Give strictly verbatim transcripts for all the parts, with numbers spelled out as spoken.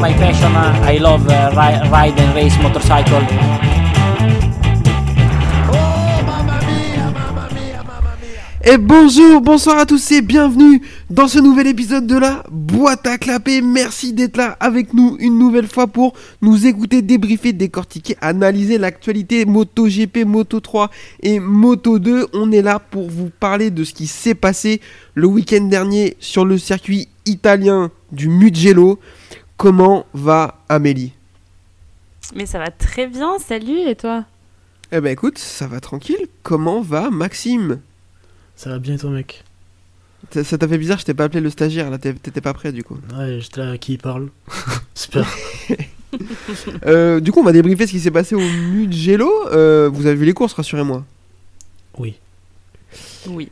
my passion. I love uh, ri ride and race motorcycle. Et bonjour, bonsoir à tous et bienvenue dans ce nouvel épisode de la boîte à clapper. Merci d'être là avec nous une nouvelle fois pour nous écouter, débriefer, décortiquer, analyser l'actualité MotoGP, Moto trois et Moto deux. On est là pour vous parler de ce qui s'est passé le week-end dernier sur le circuit italien du Mugello. Comment va Amélie ? Mais ça va très bien, salut, et toi ? Eh ben écoute, ça va tranquille. Comment va Maxime ? Ça va bien et toi, mec ? Ça, ça t'a fait bizarre, je t'ai pas appelé le stagiaire, là, t'étais pas prêt, du coup. Ouais, j'étais là, à qui il parle ? Super. euh, du coup, on va débriefer ce qui s'est passé au Mugello. Euh, vous avez vu les courses, rassurez-moi. Oui. Oui.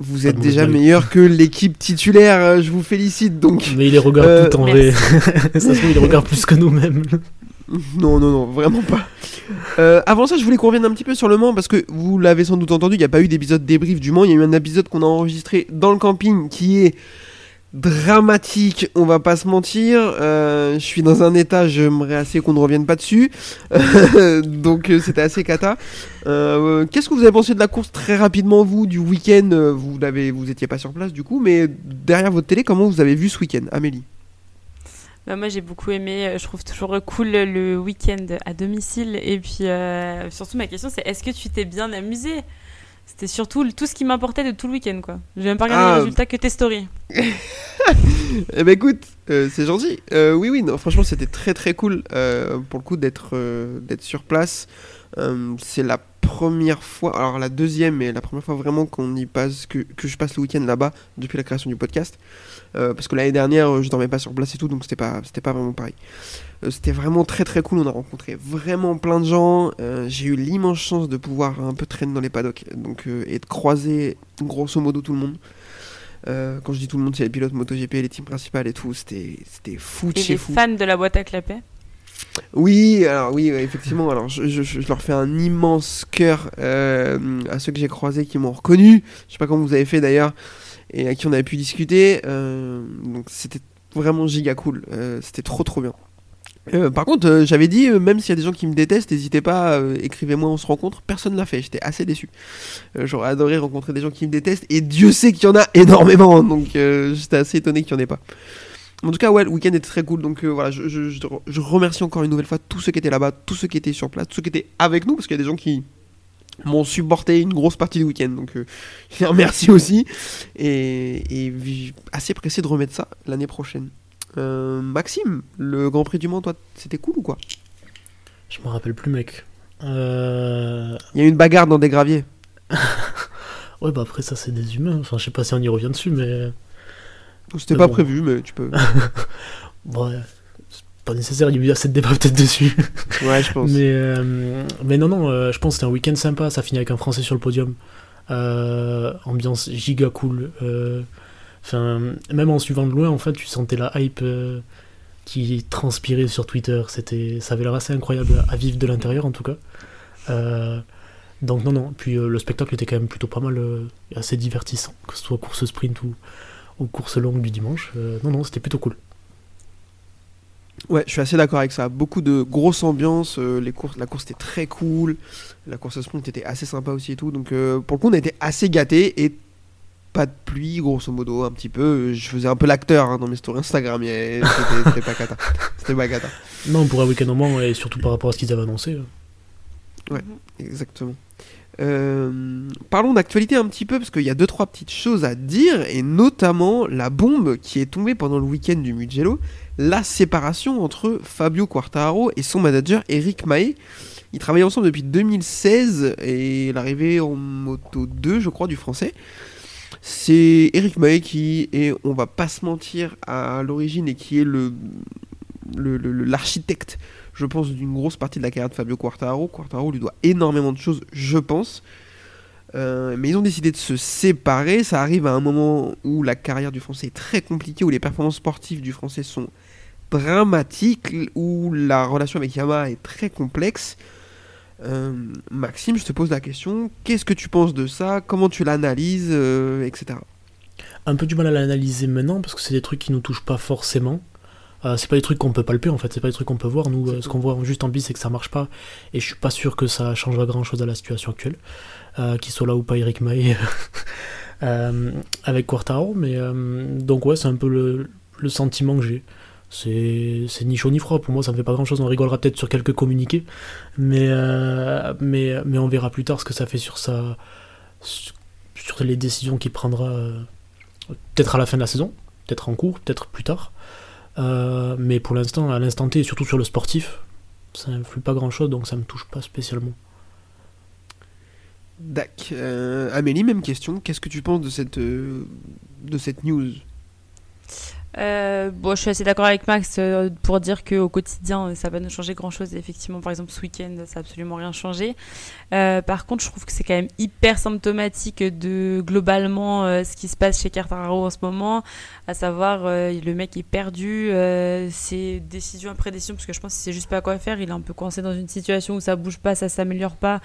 Vous êtes déjà meilleur que l'équipe titulaire, je vous félicite, donc. Mais il les regarde euh, tout en V. Ça se trouve, il les regarde plus que nous-mêmes. Non, non, non, vraiment pas. Euh, avant ça, je voulais qu'on revienne un petit peu sur Le Mans, parce que vous l'avez sans doute entendu, il n'y a pas eu d'épisode débrief du Mans, il y a eu un épisode qu'on a enregistré dans le camping qui est dramatique, on va pas se mentir. Euh, je suis dans un état, j'aimerais assez qu'on ne revienne pas dessus, donc euh, c'était assez cata. Euh, qu'est-ce que vous avez pensé de la course très rapidement, vous, du week-end ? Vous n'avez, vous étiez pas sur place du coup, mais derrière votre télé, comment vous avez vu ce week-end, Amélie ? Moi j'ai beaucoup aimé, je trouve toujours cool le week-end à domicile, et puis euh, surtout ma question c'est est-ce que tu t'es bien amusé ? C'était surtout tout ce qui m'importait de tout le week-end, quoi. J'ai même pas regardé ah. les résultats que tes stories. Eh ben écoute, euh, c'est gentil. Euh, oui oui, non, franchement c'était très très cool euh, pour le coup d'être, euh, d'être sur place. Euh, c'est la première fois, alors la deuxième, mais la première fois vraiment qu'on y passe, que, que je passe le week-end là-bas depuis la création du podcast. Euh, parce que l'année dernière, je dormais pas sur place et tout, donc c'était pas, c'était pas vraiment pareil. Euh, c'était vraiment très très cool, on a rencontré vraiment plein de gens. Euh, j'ai eu l'immense chance de pouvoir un peu traîner dans les paddocks, donc, euh, et de croiser grosso modo tout le monde. Euh, quand je dis tout le monde, c'est les pilotes MotoGP, les teams principales et tout, c'était, c'était fou de chez fou. Et les fans de la boîte à clapet ? Oui, alors oui, effectivement. Alors, je, je, je leur fais un immense cœur euh, à ceux que j'ai croisés qui m'ont reconnu. Je sais pas comment vous avez fait d'ailleurs, et à qui on avait pu discuter. Euh, donc, c'était vraiment giga cool. Euh, c'était trop trop bien. Euh, par contre, euh, j'avais dit, euh, même s'il y a des gens qui me détestent, n'hésitez pas, euh, écrivez-moi, on se rencontre. Personne l'a fait, j'étais assez déçu. Euh, j'aurais adoré rencontrer des gens qui me détestent, et Dieu sait qu'il y en a énormément. Donc, euh, j'étais assez étonné qu'il n'y en ait pas. En tout cas, ouais, le week-end était très cool, donc euh, voilà, je, je, je, je remercie encore une nouvelle fois tous ceux qui étaient là-bas, tous ceux qui étaient sur place, tous ceux qui étaient avec nous, parce qu'il y a des gens qui m'ont supporté une grosse partie du week-end, donc euh, je les remercie aussi, et, et assez pressé de remettre ça l'année prochaine. Euh, Maxime, le Grand Prix du Mans, toi, c'était cool ou quoi ? Je m'en rappelle plus, mec. Euh... Il y a eu une bagarre dans des graviers. Ouais, bah après ça, c'est des humains, enfin je sais pas si on y revient dessus, mais... C'était mais pas bon. Prévu, mais tu peux. Bon, c'est pas nécessaire, il y a assez de débat peut-être dessus. Ouais, je pense. Mais, euh, mais non, non, euh, je pense que c'était un week-end sympa. Ça finit avec un Français sur le podium. Euh, ambiance giga cool. Euh, même en suivant de loin, en fait, tu sentais la hype euh, qui transpirait sur Twitter. C'était, ça avait l'air assez incroyable à vivre de l'intérieur, en tout cas. Euh, donc, non, non. Puis euh, le spectacle était quand même plutôt pas mal, euh, assez divertissant, que ce soit course sprint ou. aux courses longues du dimanche, euh, non non c'était plutôt cool. Ouais, je suis assez d'accord avec ça, beaucoup de grosses ambiances, euh, les courses, la course était très cool, la course à sprint était assez sympa aussi et tout, donc euh, pour le coup on était assez gâtés, et pas de pluie grosso modo, un petit peu, je faisais un peu l'acteur hein, dans mes stories Instagram, mais c'était, c'était pas cata, c'était pas cata. Non, pour un week-end au Mans, et surtout par rapport à ce qu'ils avaient annoncé. Euh. Ouais, exactement. Euh, parlons d'actualité un petit peu, parce qu'il y a deux trois petites choses à dire, et notamment la bombe qui est tombée pendant le week-end du Mugello, la séparation entre Fabio Quartararo et son manager Éric Mahé. Ils travaillaient ensemble depuis deux mille seize, et l'arrivée en Moto deux je crois du français, c'est Éric Mahé qui est, on va pas se mentir, à l'origine, et qui est le, le, le, le, l'architecte je pense d'une grosse partie de la carrière de Fabio Quartararo. Quartararo lui doit énormément de choses, je pense. Euh, mais ils ont décidé de se séparer. Ça arrive à un moment où la carrière du Français est très compliquée, où les performances sportives du Français sont dramatiques, où la relation avec Yamaha est très complexe. Euh, Maxime, je te pose la question. Qu'est-ce que tu penses de ça ? Comment tu l'analyses, euh, et cetera. Un peu du mal à l'analyser maintenant, parce que c'est des trucs qui ne nous touchent pas forcément. Euh, c'est pas des trucs qu'on peut palper en fait, c'est pas des trucs qu'on peut voir. Nous, euh, ce qu'on voit juste en piste, c'est que ça marche pas. Et je suis pas sûr que ça changera grand chose à la situation actuelle. Euh, qu'il soit là ou pas Éric Mahé euh, avec Quartararo. Mais euh, donc, ouais, c'est un peu le, le sentiment que j'ai. C'est, c'est ni chaud ni froid. Pour moi, ça me fait pas grand chose. On rigolera peut-être sur quelques communiqués. Mais, euh, mais, mais on verra plus tard ce que ça fait sur, sa, sur les décisions qu'il prendra. Euh, peut-être à la fin de la saison, peut-être en cours, peut-être plus tard. Euh, mais pour l'instant, à l'instant T, et surtout sur le sportif, ça n'influe pas grand-chose, donc ça ne me touche pas spécialement. Dac. Euh, Amélie, même question. Qu'est-ce que tu penses de cette, euh, de cette news ? Euh, bon, je suis assez d'accord avec Max euh, pour dire qu'au quotidien ça va nous changer grand chose. Effectivement, par exemple ce week-end ça n'a absolument rien changé. euh, par contre je trouve que c'est quand même hyper symptomatique de globalement euh, ce qui se passe chez Quartararo en ce moment, à savoir euh, le mec est perdu, euh, c'est décision après décision, parce que je pense qu'il ne sait juste pas quoi faire. Il est un peu coincé dans une situation où ça ne bouge pas, ça ne s'améliore pas,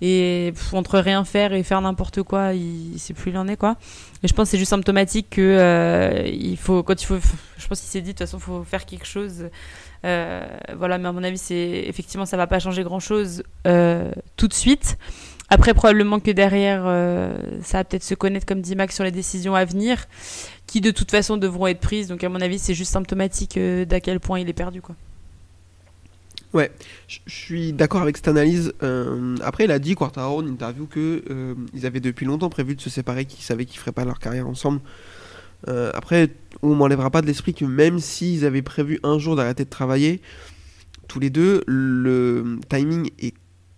et pff, entre rien faire et faire n'importe quoi, il ne sait plus où il en est quoi. Et je pense que c'est juste symptomatique que euh, il faut, quand il faut, je pense qu'il s'est dit de toute façon il faut faire quelque chose. Euh, voilà, mais à mon avis, c'est, effectivement, ça ne va pas changer grand-chose euh, tout de suite. Après, probablement que derrière, euh, ça va peut-être se connaître, comme dit Max, sur les décisions à venir, qui de toute façon devront être prises. Donc à mon avis, c'est juste symptomatique euh, d'à quel point il est perdu, quoi. Ouais, je suis d'accord avec cette analyse. Euh, après, il a dit, Quartararo, en interview, qu'ils euh, avaient depuis longtemps prévu de se séparer, qu'ils savaient qu'ils ne feraient pas leur carrière ensemble. Euh, après, on ne m'enlèvera pas de l'esprit que même s'ils avaient prévu un jour d'arrêter de travailler, tous les deux, le timing est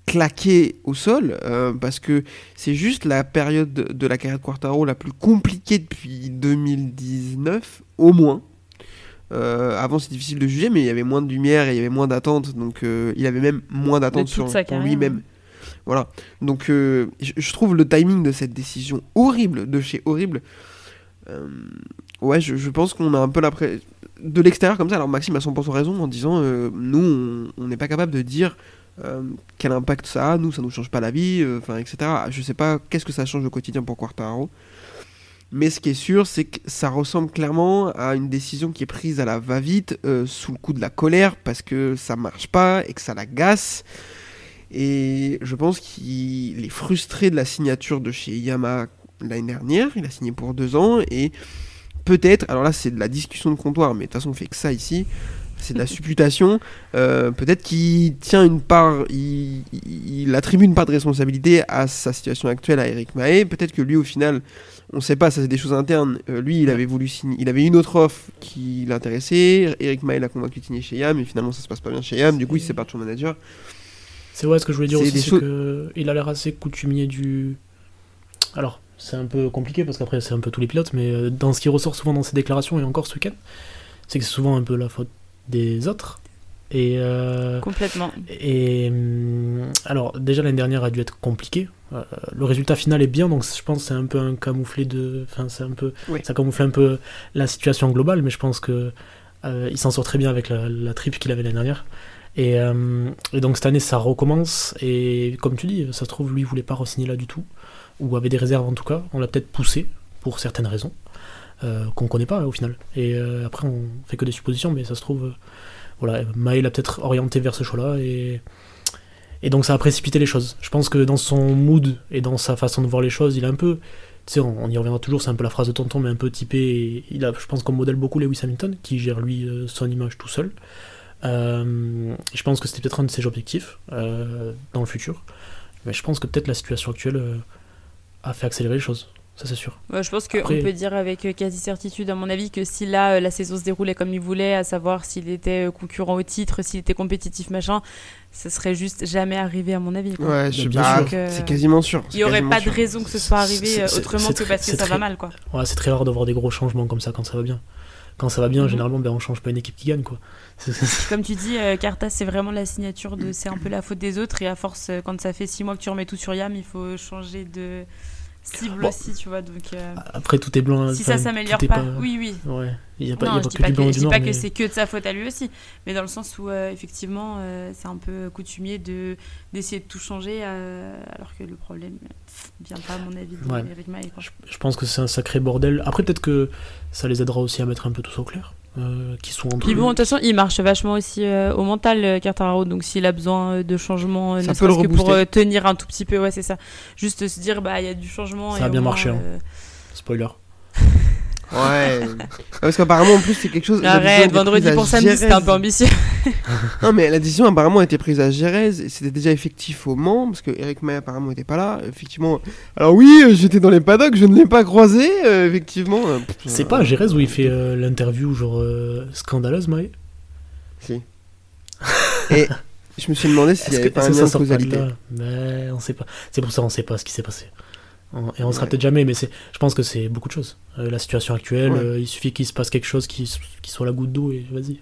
claqué au sol, euh, parce que c'est juste la période de la carrière de Quartararo la plus compliquée depuis deux mille dix-neuf, au moins. Euh, avant c'est difficile de juger, mais il y avait moins de lumière et il y avait moins d'attente, donc euh, il avait même moins d'attente sur lui-même. Voilà. Donc euh, je, je trouve le timing de cette décision horrible, de chez horrible. Euh, ouais, je, je pense qu'on a un peu la pré... de l'extérieur comme ça. Alors Maxime a cent pour cent raison en disant euh, nous on n'est pas capable de dire euh, quel impact ça a, nous ça nous change pas la vie, enfin euh, et cetera. Je sais pas qu'est-ce que ça change au quotidien pour Quartararo. Mais ce qui est sûr, c'est que ça ressemble clairement à une décision qui est prise à la va-vite, euh, sous le coup de la colère, parce que ça marche pas et que ça l'agace. Et je pense qu'il est frustré de la signature de chez Yamaha l'année dernière. Il a signé pour deux ans et peut-être, alors là c'est de la discussion de comptoir, mais de toute façon on fait que ça ici, c'est de la supputation. Euh, peut-être qu'il tient une part, il, il attribue une part de responsabilité à sa situation actuelle, à Éric Mahé. Peut-être que lui au final... On ne sait pas, ça c'est des choses internes. Euh, lui, il avait voulu signer, il avait une autre offre qui l'intéressait. Éric Mahé l'a convaincu de signer chez Yam, mais finalement ça se passe pas bien chez Yam. Du coup, il se sépare de son manager. C'est vrai, ce que je voulais dire c'est aussi, c'est choses... qu'il a l'air assez coutumier du. Alors, c'est un peu compliqué parce qu'après c'est un peu tous les pilotes, mais dans ce qui ressort souvent dans ses déclarations et encore ce week-end, c'est que c'est souvent un peu la faute des autres. Et euh, complètement. Et alors déjà l'année dernière a dû être compliquée. Euh, le résultat final est bien, donc je pense que c'est un peu un camouflé de, enfin c'est un peu, oui. Ça camoufle un peu la situation globale, mais je pense que euh, il s'en sort très bien avec la, la triple qu'il avait l'année dernière. Et, euh, et donc cette année ça recommence. Et comme tu dis, ça se trouve lui il voulait pas re-signer là du tout, ou avait des réserves en tout cas. On l'a peut-être poussé pour certaines raisons euh, qu'on connaît pas euh, au final. Et euh, après on fait que des suppositions, mais ça se trouve. Euh, Voilà, Mahé l'a peut-être orienté vers ce choix-là et... et donc ça a précipité les choses. Je pense que dans son mood et dans sa façon de voir les choses, il a un peu, tu sais, on y reviendra toujours, c'est un peu la phrase de tonton, mais un peu typé. Et il a, je pense qu'on modèle beaucoup Lewis Hamilton, qui gère lui son image tout seul. Euh, je pense que c'était peut-être un de ses objectifs euh, dans le futur, mais je pense que peut-être la situation actuelle euh, a fait accélérer les choses. Ça c'est sûr. Ouais, je pense qu'on Après... peut dire avec quasi certitude, à mon avis, que si là, la saison se déroulait comme il voulait, à savoir s'il était concurrent au titre, s'il était compétitif, machin, ça serait juste jamais arrivé, à mon avis. Quoi. Ouais, je suis bien sûr. Que... C'est quasiment sûr. Il n'y aurait pas sûr. de raison que ce soit arrivé c'est, c'est, autrement c'est, c'est que parce que ça très... va mal. Quoi. Ouais, c'est très rare de voir des gros changements comme ça quand ça va bien. Quand ça va bien, mm-hmm. généralement, ben, on ne change pas une équipe qui gagne. Quoi. Comme tu dis, euh, Carta, c'est vraiment la signature de c'est un peu la faute des autres, et à force, quand ça fait six mois que tu remets tout sur Yam, il faut changer de. Cible bon. Aussi, tu vois. Donc, euh... Après, tout est blanc. Si ça s'améliore pas, pas, oui, oui. Ouais. Il n'y a pas, non, il y a pas que du blanc et du noir. Je ne dis pas mais... que c'est que de sa faute à lui aussi, mais dans le sens où, euh, effectivement, euh, c'est un peu coutumier de, d'essayer de tout changer, euh, alors que le problème ne vient pas, à mon avis, d'Éric Mahé. Je, je pense que c'est un sacré bordel. Après, peut-être que ça les aidera aussi à mettre un peu tout au clair. Euh, qui sont niveau attention, il marche vachement aussi euh, au mental euh, Quartararo, donc s'il a besoin euh, de changement euh, ne serait-ce que pour euh, tenir un tout petit peu, ouais c'est ça, juste se dire bah il y a du changement, ça a bien marché moins, euh... hein. Spoiler. Ouais parce qu'apparemment en plus c'est quelque chose, arrête vendredi pour samedi c'était un peu ambitieux. Non mais la décision apparemment a été prise à Jerez et c'était déjà effectif au Mans parce que Éric Mahé apparemment n'était pas là effectivement. Alors oui j'étais dans les paddocks, je ne l'ai pas croisé euh, effectivement. C'est euh, pas à Jerez où il fait euh, l'interview genre euh, scandaleuse Mahé. Si. Et je me suis demandé s'il y avait que, pas un lien de causalité. Mais on sait pas, c'est pour ça on sait pas ce qui s'est passé. Et on ne sera ouais. peut-être jamais, mais c'est, je pense que c'est beaucoup de choses. Euh, la situation actuelle, ouais. euh, il suffit qu'il se passe quelque chose qui, qui soit la goutte d'eau et vas-y.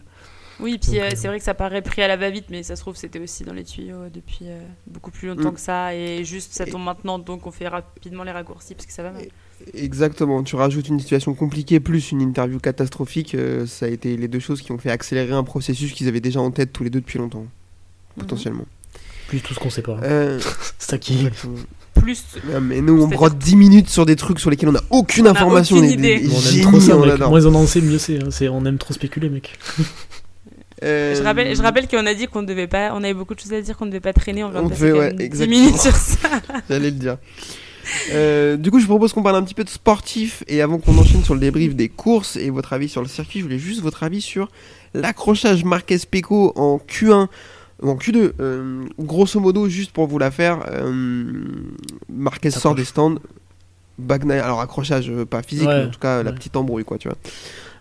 Oui, puis euh, c'est vrai que ça paraît pris à la va-vite, mais ça se trouve c'était aussi dans les tuyaux depuis euh, beaucoup plus longtemps mmh. que ça, et juste ça tombe et... maintenant, donc on fait rapidement les raccourcis parce que ça va mal. Exactement, tu rajoutes une situation compliquée plus une interview catastrophique, euh, ça a été les deux choses qui ont fait accélérer un processus qu'ils avaient déjà en tête tous les deux depuis longtemps, mmh. potentiellement. Plus tout ce qu'on sait pas. Euh... ça qui... Exactement. Plus... Non, mais nous on brode dix minutes sur des trucs sur lesquels on n'a aucune on information. A aucune idée. Des, des, des on aime trop ça, mec. Moins on en sait, mieux c'est, hein. c'est. On aime trop spéculer, mec. Euh... Je rappelle, je rappelle qu'on a dit qu'on devait pas. On avait beaucoup de choses à dire qu'on ne devait pas traîner. On va passer ouais, dix minutes sur ça. J'allais le dire. Euh, du coup, je vous propose qu'on parle un petit peu de sportif et avant qu'on enchaîne sur le débrief des courses et votre avis sur le circuit, je voulais juste votre avis sur l'accrochage Marquez-Pecco en Q un. En Q deux, euh, grosso modo, juste pour vous la faire, euh, Marquez Accroche. sort des stands, Bagnaia, alors accrochage euh, pas physique, ouais, mais en tout cas ouais. la petite embrouille quoi, tu vois.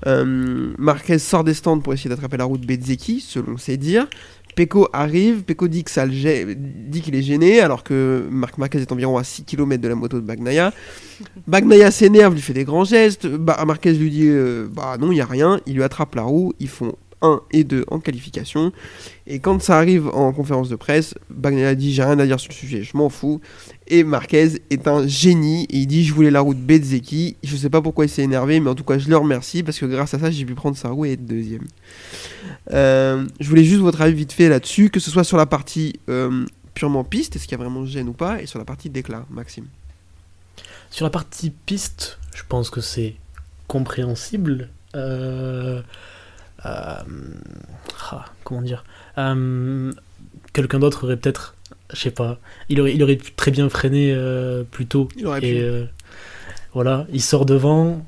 Euh, Marquez sort des stands pour essayer d'attraper la route Bezzecchi, selon ses dires. Pecco arrive, Pecco dit, que ça le gê... dit qu'il est gêné, alors que Marc Márquez est environ à six kilomètres de la moto de Bagnaia. Bagnaia s'énerve, lui fait des grands gestes, bah, Marquez lui dit euh, bah non, il n'y a rien, il lui attrape la roue, ils font un et deux en qualification. Et quand ça arrive en conférence de presse, Bagnaia dit j'ai rien à dire sur le sujet, je m'en fous. Et Marquez est un génie et il dit je voulais la route Bezzecchi. Je sais pas pourquoi il s'est énervé, mais en tout cas je le remercie parce que grâce à ça j'ai pu prendre sa roue et être deuxième. Euh, je voulais juste votre avis vite fait là-dessus, que ce soit sur la partie euh, purement piste, est-ce qu'il y a vraiment gêne ou pas, et sur la partie déclat, Maxime. Sur la partie piste, je pense que c'est compréhensible. Euh... Euh, comment dire euh, quelqu'un d'autre aurait peut-être, je sais pas, il aurait, il aurait pu très bien freiner euh, plus tôt. Il aurait et, pu. Euh, voilà, il sort devant,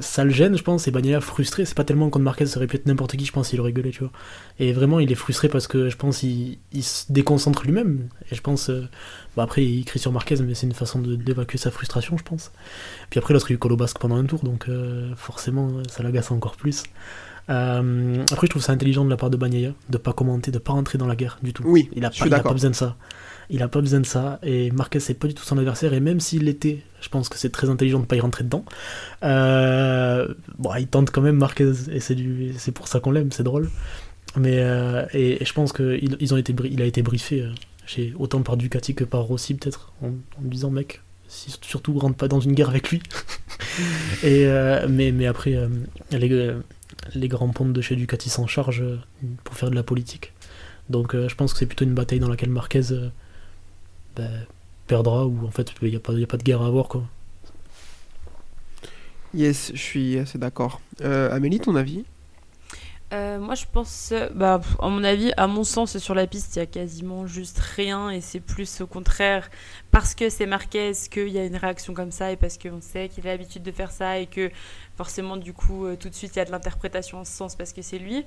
ça le gêne, je pense. Et Bagnaia frustré, c'est pas tellement contre Marquez, ça aurait pu être n'importe qui, je pense, il aurait gueulé, tu vois. Et vraiment, il est frustré parce que je pense il, il se déconcentre lui-même. Et je pense, euh, bah après, il crie sur Marquez, mais c'est une façon de, d'évacuer sa frustration, je pense. Puis après, l'autre, il colobasque pendant un tour, donc euh, forcément, ça l'agace encore plus. Euh, après je trouve ça intelligent de la part de Bagnaia de pas commenter, de pas rentrer dans la guerre du tout. Oui, il a pas, il a pas besoin de ça. Il a pas besoin de ça. Et Marquez c'est pas du tout son adversaire. Et même s'il l'était, je pense que c'est très intelligent de pas y rentrer dedans. Euh, bon, il tente quand même Marquez et c'est du, c'est pour ça qu'on l'aime, c'est drôle. Mais euh, et, et je pense que ils, ils ont été, il a été briefé chez, autant par Ducati que par Rossi peut-être en, en disant mec. Surtout rentre pas dans une guerre avec lui. Et euh, mais mais après euh, les euh, les grands pontes de chez Ducati s'en chargent euh, pour faire de la politique. Donc euh, je pense que c'est plutôt une bataille dans laquelle Marquez euh, bah, perdra ou en fait il y a pas il y a pas de guerre à avoir quoi. Yes, je suis assez d'accord. Euh, Amélie, ton avis? Euh, moi je pense, bah, à mon avis, à mon sens, sur la piste, il y a quasiment juste rien et c'est plus au contraire parce que c'est Marquez qu'il y a une réaction comme ça et parce qu'on sait qu'il a l'habitude de faire ça et que forcément du coup tout de suite il y a de l'interprétation en ce sens parce que c'est lui.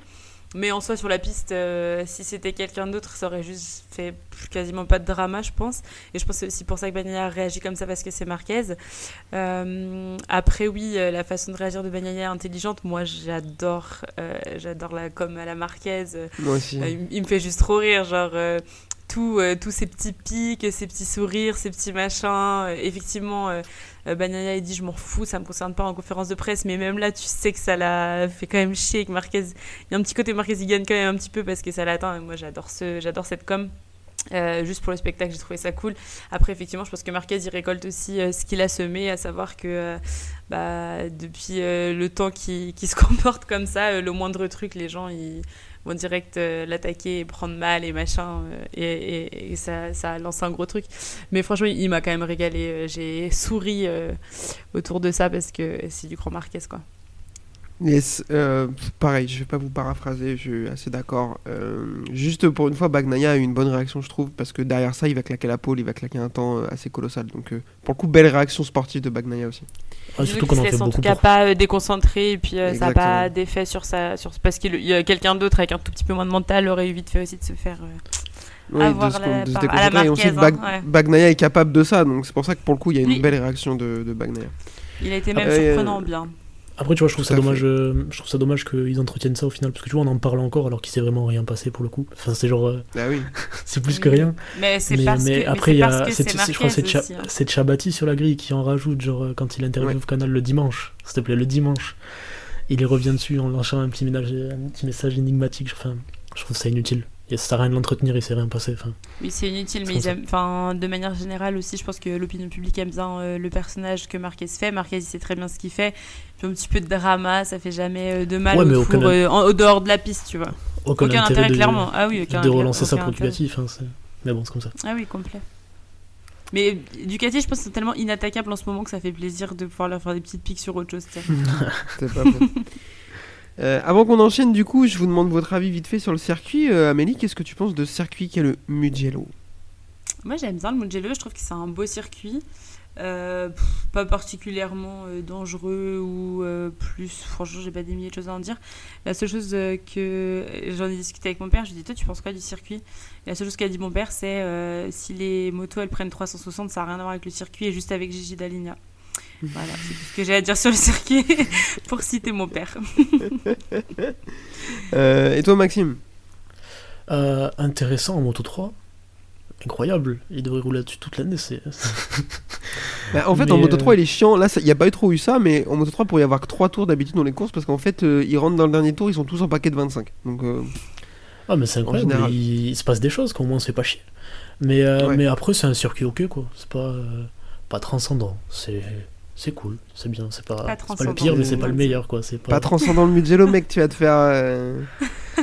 Mais en soi sur la piste, euh, si c'était quelqu'un d'autre, ça aurait juste fait quasiment pas de drama, je pense. Et je pense que c'est aussi pour ça que Bagnaia réagit comme ça parce que c'est Marquez. Euh, après oui, la façon de réagir de Bagnaia est intelligente. Moi j'adore, euh, j'adore la com à la Marquez. Moi aussi. Euh, il, il me fait juste trop rire, genre. Euh, Tous euh, ces petits pics, ces petits sourires, ces petits machins. Euh, effectivement, euh, euh, Bagnaia il dit je m'en fous, ça me concerne pas en conférence de presse, mais même là tu sais que ça l'a fait quand même chier, que Marquez, il y a un petit côté Marquez il gagne quand même un petit peu parce que ça l'atteint. Et moi j'adore ce, j'adore cette com. Euh, juste pour le spectacle, j'ai trouvé ça cool. Après, effectivement, je pense que Marquez il récolte aussi euh, ce qu'il a semé, à savoir que euh, bah, depuis euh, le temps qu'il, qu'il se comporte comme ça, euh, le moindre truc, les gens ils vont direct euh, l'attaquer et prendre mal et machin, euh, et, et, et ça, ça lance un gros truc. Mais franchement, il, il m'a quand même régalé. J'ai souri euh, autour de ça parce que c'est du grand Marquez, quoi. Yes, euh, pareil, je vais pas vous paraphraser, je suis assez d'accord. Euh, juste pour une fois, Bagnaia a eu une bonne réaction, je trouve, parce que derrière ça, il va claquer la pole, il va claquer un temps assez colossal. Donc, euh, pour le coup, belle réaction sportive de Bagnaia aussi. Ah, surtout qu'on en fait beaucoup. En tout cas, pour... pas déconcentré, et puis euh, ça n'a pas d'effet sur ça, sur... parce qu'il y a quelqu'un d'autre avec un tout petit peu moins de mental aurait eu vite fait aussi de se faire. Euh... Oui, de se, la, de se déconcentrer. Marquez, et on sait que Bag- hein, ouais. Bagnaia est capable de ça, donc c'est pour ça que pour le coup il y a une oui. belle réaction de, de Bagnaia. Il a été même euh, surprenant euh... bien. Après tu vois, je trouve ça, ça dommage, euh, je trouve ça dommage qu'ils entretiennent ça au final, parce que tu vois on en parle encore alors qu'il s'est vraiment rien passé pour le coup. Enfin c'est genre, euh, ah oui. c'est plus que rien. Mais c'est mais, parce mais que après il y a, c'est, c'est, c'est je crois c'est, Cha- aussi, hein. c'est Chabati sur la grille qui en rajoute genre quand il interviewe ouais. au canal le dimanche, s'il te plaît le dimanche, il y revient dessus en lançant un petit ménage, un petit message énigmatique. Enfin je trouve ça inutile. Ça sert à rien de l'entretenir, il s'est rien passé. Fin. Oui, c'est inutile, c'est mais ils aiment, enfin, de manière générale aussi, je pense que l'opinion publique aime bien euh, le personnage que Marquez fait. Marquez, il sait très bien ce qu'il fait. Puis un petit peu de drama, ça fait jamais euh, de mal ouais, au, four, euh, en, au dehors de la piste, tu vois. Aucun, aucun intérêt, intérêt de, clairement. Ah oui, aucun de relancer ça pour Ducati. Hein, mais bon, c'est comme ça. Ah oui, complet. Mais Ducati, je pense que c'est tellement inattaquable en ce moment que ça fait plaisir de pouvoir leur faire des petites piques sur autre chose. C'est pas bon. Euh, avant qu'on enchaîne, du coup, je vous demande votre avis vite fait sur le circuit. Euh, Amélie, qu'est-ce que tu penses de ce circuit qu'est le Mugello ? Moi, j'aime bien le Mugello. Je trouve que c'est un beau circuit. Euh, pff, pas particulièrement euh, dangereux ou euh, plus. Franchement, j'ai pas des milliers de choses à en dire. La seule chose euh, que j'en ai discuté avec mon père, je lui ai dit, toi, tu penses quoi du circuit ? Et la seule chose qu'a dit mon père, c'est euh, si les motos, elles prennent trois cent soixante, ça n'a rien à voir avec le circuit et juste avec Gigi Dall'Igna. Voilà, c'est tout ce que j'ai à dire sur le circuit pour citer mon père. euh, et toi, Maxime ? euh, Intéressant en Moto trois. Incroyable, il devrait rouler là-dessus toute l'année. C'est... bah, en fait, mais... en Moto trois, il est chiant. Là, il n'y a pas eu trop eu ça, mais en Moto trois, pour y avoir que trois tours d'habitude dans les courses, parce qu'en fait, euh, ils rentrent dans le dernier tour, ils sont tous en paquet de vingt-cinq. Donc, euh... ah, mais c'est incroyable, général... il... il se passe des choses, qu'au moins on se fait pas chier. Mais, euh, ouais. mais après, c'est un circuit ok, quoi. C'est pas. Euh... Pas transcendant, c'est c'est cool, c'est bien, c'est pas, pas, c'est pas le pire mais c'est pas le meilleur quoi, c'est pas, pas transcendant le Mugello mec, tu vas te faire. Euh...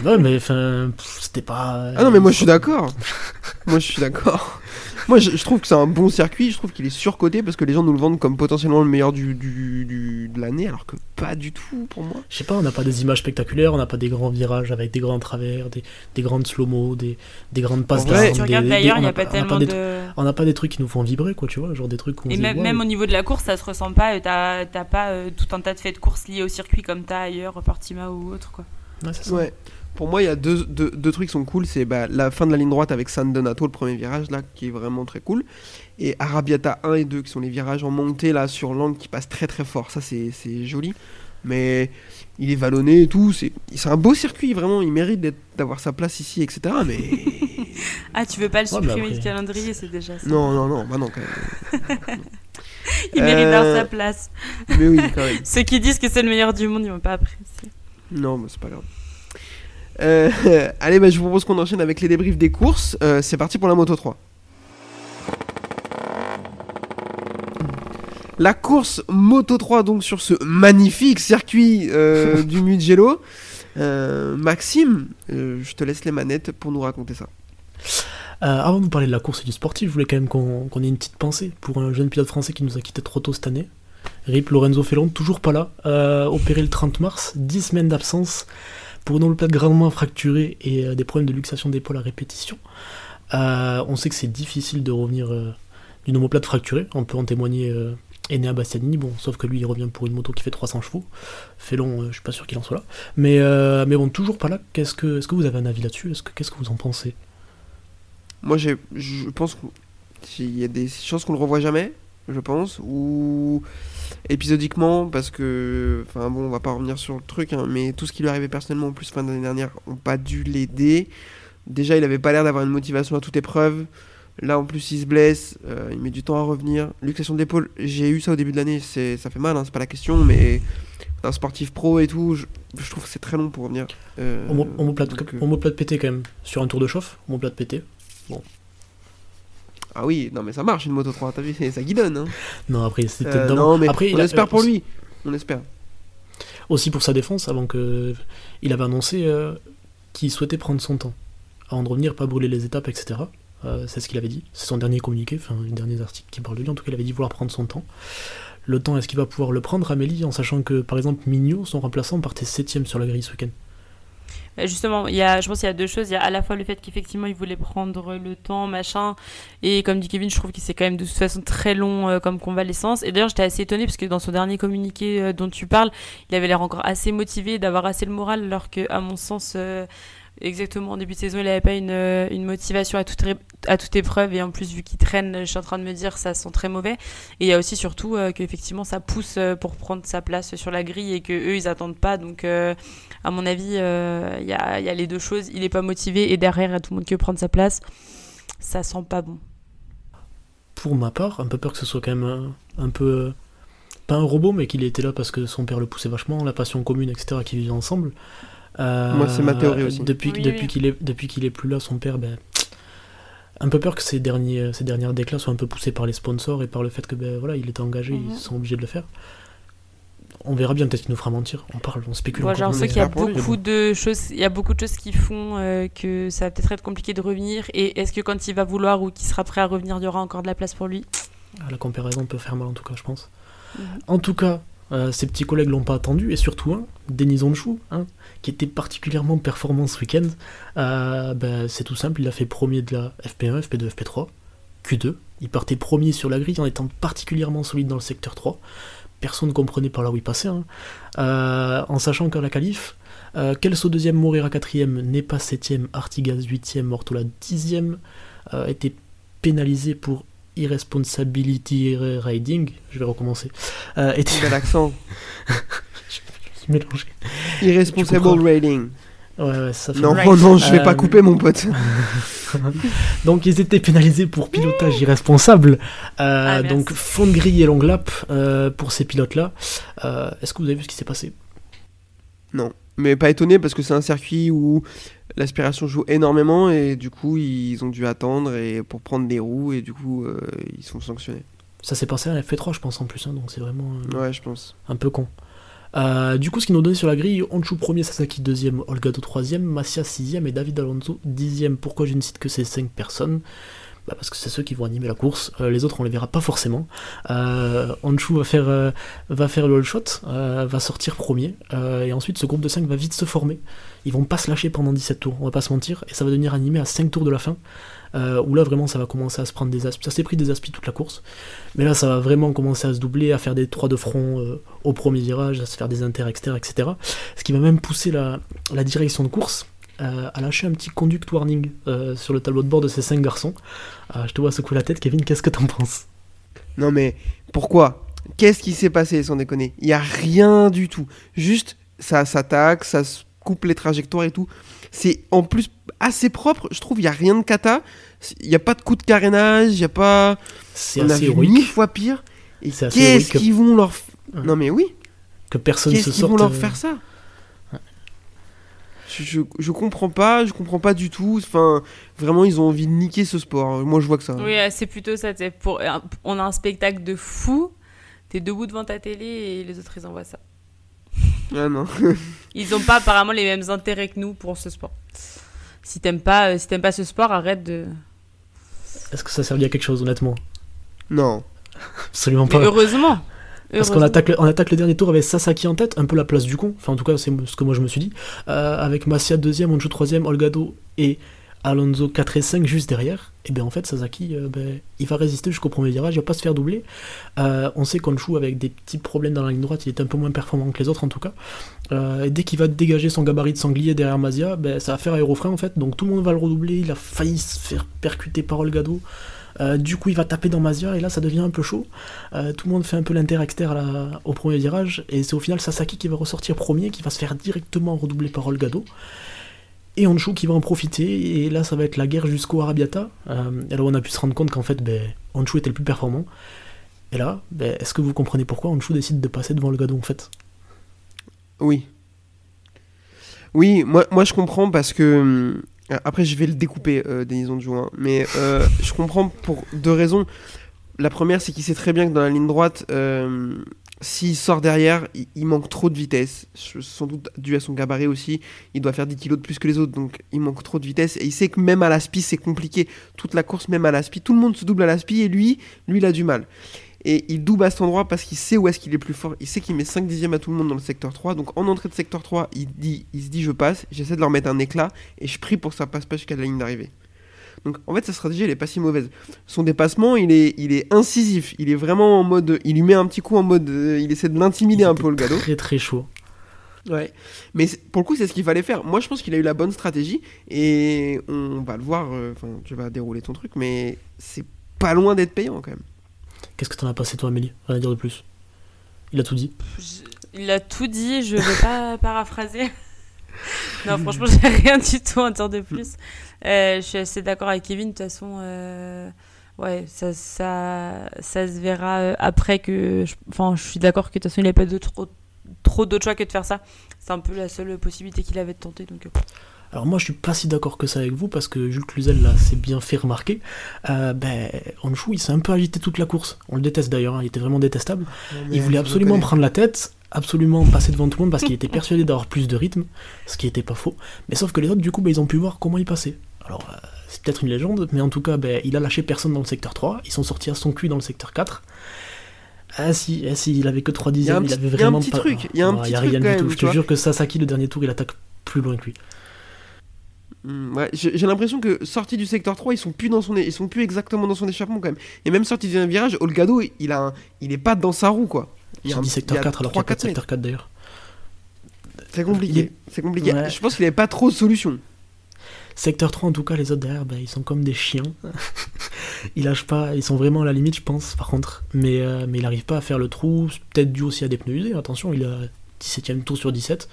Non mais enfin c'était pas. Ah non mais moi je suis d'accord, moi je suis d'accord. Moi je, je trouve que c'est un bon circuit, je trouve qu'il est surcoté parce que les gens nous le vendent comme potentiellement le meilleur du, du, du de l'année alors que pas du tout pour moi. Je sais pas, on n'a pas des images spectaculaires, on n'a pas des grands virages avec des grands travers, des, des grandes slow-mo, des, des grandes passes d'armes. Si tu regardes d'ailleurs, il n'y a pas tellement de... On n'a pas des trucs qui nous font vibrer quoi, tu vois, genre des trucs qu'on... Et même, voit, même ouais. au niveau de la course, ça se ressent pas, t'as, t'as pas euh, tout un tas de faits de course liés au circuit comme t'as ailleurs, Portima ou autre quoi. Ouais, c'est ça. Ouais. Pour moi, il y a deux, deux, deux trucs qui sont cool. C'est bah, la fin de la ligne droite avec San Donato, le premier virage, là, qui est vraiment très cool. Et Arrabbiata un et deux, qui sont les virages en montée, là, sur l'angle, qui passent très très fort. Ça, c'est, c'est joli. Mais il est vallonné et tout. C'est, c'est un beau circuit, vraiment. Il mérite d'être, d'avoir sa place ici, et cetera. Mais... ah, tu veux pas le supprimer ouais, bah du calendrier, c'est déjà ça. Non, non, non. Bah non, quand même. non. Il euh... mérite d'avoir sa place. Mais oui, quand même. Ceux qui disent que c'est le meilleur du monde, ils vont pas apprécier. Non, mais c'est pas grave. Euh, allez, bah, je vous propose qu'on enchaîne avec les débriefs des courses. Euh, c'est parti pour la Moto trois. La course Moto trois, donc sur ce magnifique circuit euh, du Mugello. Euh, Maxime, euh, je te laisse les manettes pour nous raconter ça. Euh, avant de vous parler de la course et du sportif, je voulais quand même qu'on, qu'on ait une petite pensée pour un jeune pilote français qui nous a quitté trop tôt cette année. R I P Lorenzo Felon, toujours pas là, euh, opéré le trente mars, dix semaines d'absence. Pour nous, le plat grandement fracturé et euh, des problèmes de luxation d'épaule à répétition. Euh, on sait que c'est difficile de revenir euh, d'une omoplate fracturée. On peut en témoigner euh, Enea Bastianini, bon, sauf que lui, il revient pour une moto qui fait trois cents chevaux. Félon, euh, je suis pas sûr qu'il en soit là. Mais, euh, mais bon, toujours pas là. Qu'est-ce que, est-ce que vous avez un avis là-dessus ? Est-ce que, qu'est-ce que vous en pensez ? Moi, j'ai, je pense qu'il y a des chances qu'on le revoie jamais, je pense, ou... épisodiquement, parce que, enfin bon, on va pas revenir sur le truc, hein, mais tout ce qui lui arrivait personnellement, en plus fin d'année dernière, ont pas dû l'aider. Déjà, il avait pas l'air d'avoir une motivation à toute épreuve. Là, en plus, il se blesse, euh, il met du temps à revenir. Luxation d'épaule, j'ai eu ça au début de l'année, c'est, ça fait mal, hein, c'est pas la question, mais un sportif pro et tout, je, je trouve que c'est très long pour revenir. Euh, on omoplate euh... pété quand même, sur un tour de chauffe, omoplate pété. Bon. Ah oui, non mais ça marche une Moto trois, t'as vu, ça guidonne. Hein. Non, après, c'était euh, dedans. Non, après, on il espère a, euh, pour lui, on espère. Aussi pour sa défense, avant que il avait annoncé euh, qu'il souhaitait prendre son temps, avant de revenir, pas brûler les étapes, et cetera. Euh, c'est ce qu'il avait dit, c'est son dernier communiqué, enfin, les derniers articles qui parlent de lui, en tout cas, il avait dit vouloir prendre son temps. le temps, est-ce qu'il va pouvoir le prendre, Amélie, en sachant que, par exemple, Mignot, son remplaçant, partait septième sur la grille ce week-end? Justement, il y a, je pense qu'il y a deux choses. Il y a à la fois le fait qu'effectivement il voulait prendre le temps, machin, et comme dit Kevin, je trouve que c'est quand même de toute façon très long euh, comme convalescence. Et d'ailleurs j'étais assez étonnée parce que dans son dernier communiqué euh, dont tu parles, il avait l'air encore assez motivé d'avoir assez le moral, alors qu'à mon sens, euh, exactement en début de saison, il n'avait pas une, une motivation à toute, à toute épreuve. Et en plus, vu qu'il traîne, je suis en train de me dire, ça sent très mauvais. Et il y a aussi surtout euh, qu'effectivement ça pousse pour prendre sa place sur la grille et qu'eux, ils n'attendent pas, donc... Euh, à mon avis, il euh, y, y a les deux choses. Il n'est pas motivé et derrière, il y a tout le monde qui veut prendre sa place. Ça sent pas bon. Pour ma part, un peu peur que ce soit quand même un, un peu... Pas un robot, mais qu'il était là parce que son père le poussait vachement, la passion commune, et cetera, qui vivent ensemble. Euh, Moi, c'est ma théorie aussi. Depuis, oui, depuis, oui. Qu'il est, depuis qu'il est plus là, son père... Ben, un peu peur que ces derniers, ces dernières déclats soient un peu poussées par les sponsors et par le fait que ben, voilà, il était engagé, mmh. ils sont obligés de le faire. On verra bien, peut-être qu'il nous fera mentir. On parle, on spécule. Moi, j'ai l'impression qu'il y a beaucoup de choses, il y a beaucoup de choses qui font euh, que ça va peut-être être compliqué de revenir. Et est-ce que quand il va vouloir ou qu'il sera prêt à revenir, il y aura encore de la place pour lui? Ah, la comparaison peut faire mal, en tout cas, je pense. Mm-hmm. En tout cas, euh, ses petits collègues l'ont pas attendu, et surtout un, Deniz Öncü, hein, qui était particulièrement performant ce week-end. Euh, bah, c'est tout simple, il a fait premier de la F P un, F P deux, F P trois, Q deux. Il partait premier sur la grille en étant particulièrement solide dans le secteur trois. Personne ne comprenait par là où il passait, hein. euh, en sachant qu'à la qualif, euh, Kelso deuxième, Moreira quatrième, Nepa septième, Artigas huitième, Ortola dixième, euh, était pénalisé pour irresponsibility riding, je vais recommencer. Euh, était... Il a l'accent. Je me suis mélangé. Irresponsible riding. Ouais, ouais, ça fait non, right. non, je vais euh... pas couper, mon pote. Donc, ils étaient pénalisés pour pilotage irresponsable. Euh, ah, donc, fond de grille et long lap euh, pour ces pilotes-là. Euh, est-ce que vous avez vu ce qui s'est passé? Non, mais pas étonné parce que c'est un circuit où l'aspiration joue énormément et du coup, ils ont dû attendre et pour prendre des roues et du coup, euh, ils sont sanctionnés. Ça s'est passé à la F trois, je pense, en plus. Hein, donc, c'est vraiment euh, ouais, je pense. Un peu con. Euh, du coup, ce qu'ils nous ont donné sur la grille, Öncü premier, Sasaki deuxième, Holgado troisième, Macia sixième et David Alonso dixième. Pourquoi je ne cite que ces cinq personnes? Bah parce que c'est ceux qui vont animer la course, euh, les autres on les verra pas forcément. euh, Öncü va faire, euh, va faire le all shot, euh, va sortir premier, euh, et ensuite ce groupe de cinq va vite se former. Ils vont pas se lâcher pendant dix-sept tours, on va pas se mentir, et ça va devenir animé à cinq tours de la fin, euh, où là vraiment ça va commencer à se prendre des aspis. Ça s'est pris des aspis toute la course, mais là ça va vraiment commencer à se doubler, à faire des trois de front euh, au premier virage, à se faire des inter exter, etc., ce qui va même pousser la, la direction de course Euh, a lâché un petit conduct warning euh, sur le tableau de bord de ces cinq garçons. Euh, je te vois secouer la tête, Kevin, qu'est-ce que t'en penses? Non mais, pourquoi? Qu'est-ce qui s'est passé, sans déconner? Il n'y a rien du tout. Juste, ça s'attaque, ça se coupe les trajectoires et tout. C'est en plus assez propre, je trouve, il n'y a rien de cata. Il n'y a pas de coup de carénage, il n'y a pas... C'est on assez héroïque. On a vu mille fois pire. Et c'est qu'est-ce qu'ils que... vont leur... Ouais. Non mais oui. Que personne qu'est-ce se sorte... Qu'est-ce qu'ils vont leur faire ça? Je, je comprends pas, je comprends pas du tout. Enfin, vraiment, ils ont envie de niquer ce sport. Moi, je vois que ça. Oui, c'est plutôt ça. C'est pour, on a un spectacle de fou. T'es debout devant ta télé et les autres, ils envoient ça. Ah non. Ils ont pas apparemment les mêmes intérêts que nous pour ce sport. Si t'aimes pas, si t'aimes pas ce sport, arrête de. Est-ce que ça servait à quelque chose, honnêtement? Non. Absolument pas. Mais heureusement. Parce qu'on attaque, le, on attaque le dernier tour avec Sasaki en tête, un peu la place du con, enfin en tout cas c'est ce que moi je me suis dit, euh, avec Macia deuxième, Öncü troisième, Holgado et Alonso quatre et cinq juste derrière. Et bien en fait Sasaki, euh, ben, il va résister jusqu'au premier virage, il va pas se faire doubler. Euh, on sait qu'Öncü avec des petits problèmes dans la ligne droite, il est un peu moins performant que les autres en tout cas. Euh, et dès qu'il va dégager son gabarit de sanglier derrière Macia, ben, ça va faire aérofrein en fait, donc tout le monde va le redoubler, il a failli se faire percuter par Holgado. Euh, du coup il va taper dans Masia et là ça devient un peu chaud, euh, tout le monde fait un peu l'inter-exter au premier virage et c'est au final Sasaki qui va ressortir premier, qui va se faire directement redoubler par Holgado et Öncü qui va en profiter et là ça va être la guerre jusqu'au Arabiata. Euh, alors on a pu se rendre compte qu'en fait ben, Öncü était le plus performant et là ben, est-ce que vous comprenez pourquoi Öncü décide de passer devant Holgado en fait? Oui oui moi, moi je comprends parce que après, je vais le découper, euh, Deniz Öncü, hein. Mais euh, je comprends pour deux raisons. La première, c'est qu'il sait très bien que dans la ligne droite, euh, s'il sort derrière, il, il manque trop de vitesse. Sans doute dû à son gabarit aussi. Il doit faire dix kilos de plus que les autres, donc il manque trop de vitesse. Et il sait que même à l'aspi, c'est compliqué. Toute la course, même à l'aspi, tout le monde se double à l'aspi et lui, lui, il a du mal. et il double à cet endroit parce qu'il sait où est-ce qu'il est plus fort, il sait qu'il met cinq dixièmes à tout le monde dans le secteur trois, donc en entrée de secteur trois, il, dit, il se dit je passe, j'essaie de leur mettre un éclat, et je prie pour que ça passe pas jusqu'à la ligne d'arrivée. Donc en fait sa stratégie elle est pas si mauvaise. Son dépassement il est, il est incisif, il est vraiment en mode, il lui met un petit coup en mode, euh, il essaie de l'intimider il un peu Holgado. Très très chaud. Ouais, mais pour le coup c'est ce qu'il fallait faire. Moi je pense qu'il a eu la bonne stratégie et on va le voir, enfin euh, tu vas dérouler ton truc, mais c'est pas loin d'être payant quand même. Qu'est-ce que t'en as passé toi Amélie? Rien à dire de plus. Il a tout dit. Je... Il a tout dit, je vais pas paraphraser. Non, franchement, j'ai rien du tout à dire de plus. Euh, je suis assez d'accord avec Kevin. De toute façon, euh, ouais, ça, ça, ça se verra après que. Je, enfin, je suis d'accord que de toute façon, il n'y a pas de trop, trop d'autres choix que de faire ça. C'est un peu la seule possibilité qu'il avait de tenter. Donc. Alors moi, je suis pas si d'accord que ça avec vous parce que Jules Cluzel là, s'est bien fait remarquer. Euh, ben, Öncü, il s'est un peu agité toute la course. On le déteste d'ailleurs. Hein, il était vraiment détestable. Ouais, il voulait absolument prendre la tête. Absolument passer devant tout le monde parce qu'il était persuadé d'avoir plus de rythme, ce qui était pas faux, mais sauf que les autres du coup bah, ils ont pu voir comment il passait. Alors euh, c'est peut-être une légende, mais en tout cas bah, il a lâché personne dans le secteur trois, ils sont sortis à son cul dans le secteur quatre. Ah si, ah, si il avait que trois dixièmes, il avait vraiment pas... Il y a un petit truc, il y a rien du tout, je te jure que Sasaki le dernier tour il attaque plus loin que lui. Mmh, ouais, j'ai, j'ai l'impression que sorti du secteur trois, ils sont plus dans son, ils sont plus exactement dans son échappement quand même. Et même sorti d'un virage, Holgado il a, un, il est pas dans sa roue quoi. J'ai dit secteur quatre alors qu'il n'y a pas de secteur quatre d'ailleurs. C'est compliqué, est... c'est compliqué. Ouais. Je pense qu'il n'y avait pas trop de solution. Secteur trois en tout cas, les autres derrière, bah, ils sont comme des chiens. Ils lâchent pas, ils sont vraiment à la limite je pense par contre. Mais, euh, mais il n'arrive pas à faire le trou, c'est peut-être dû aussi à des pneus usés. Attention, il a dix-septième tour sur dix-sept.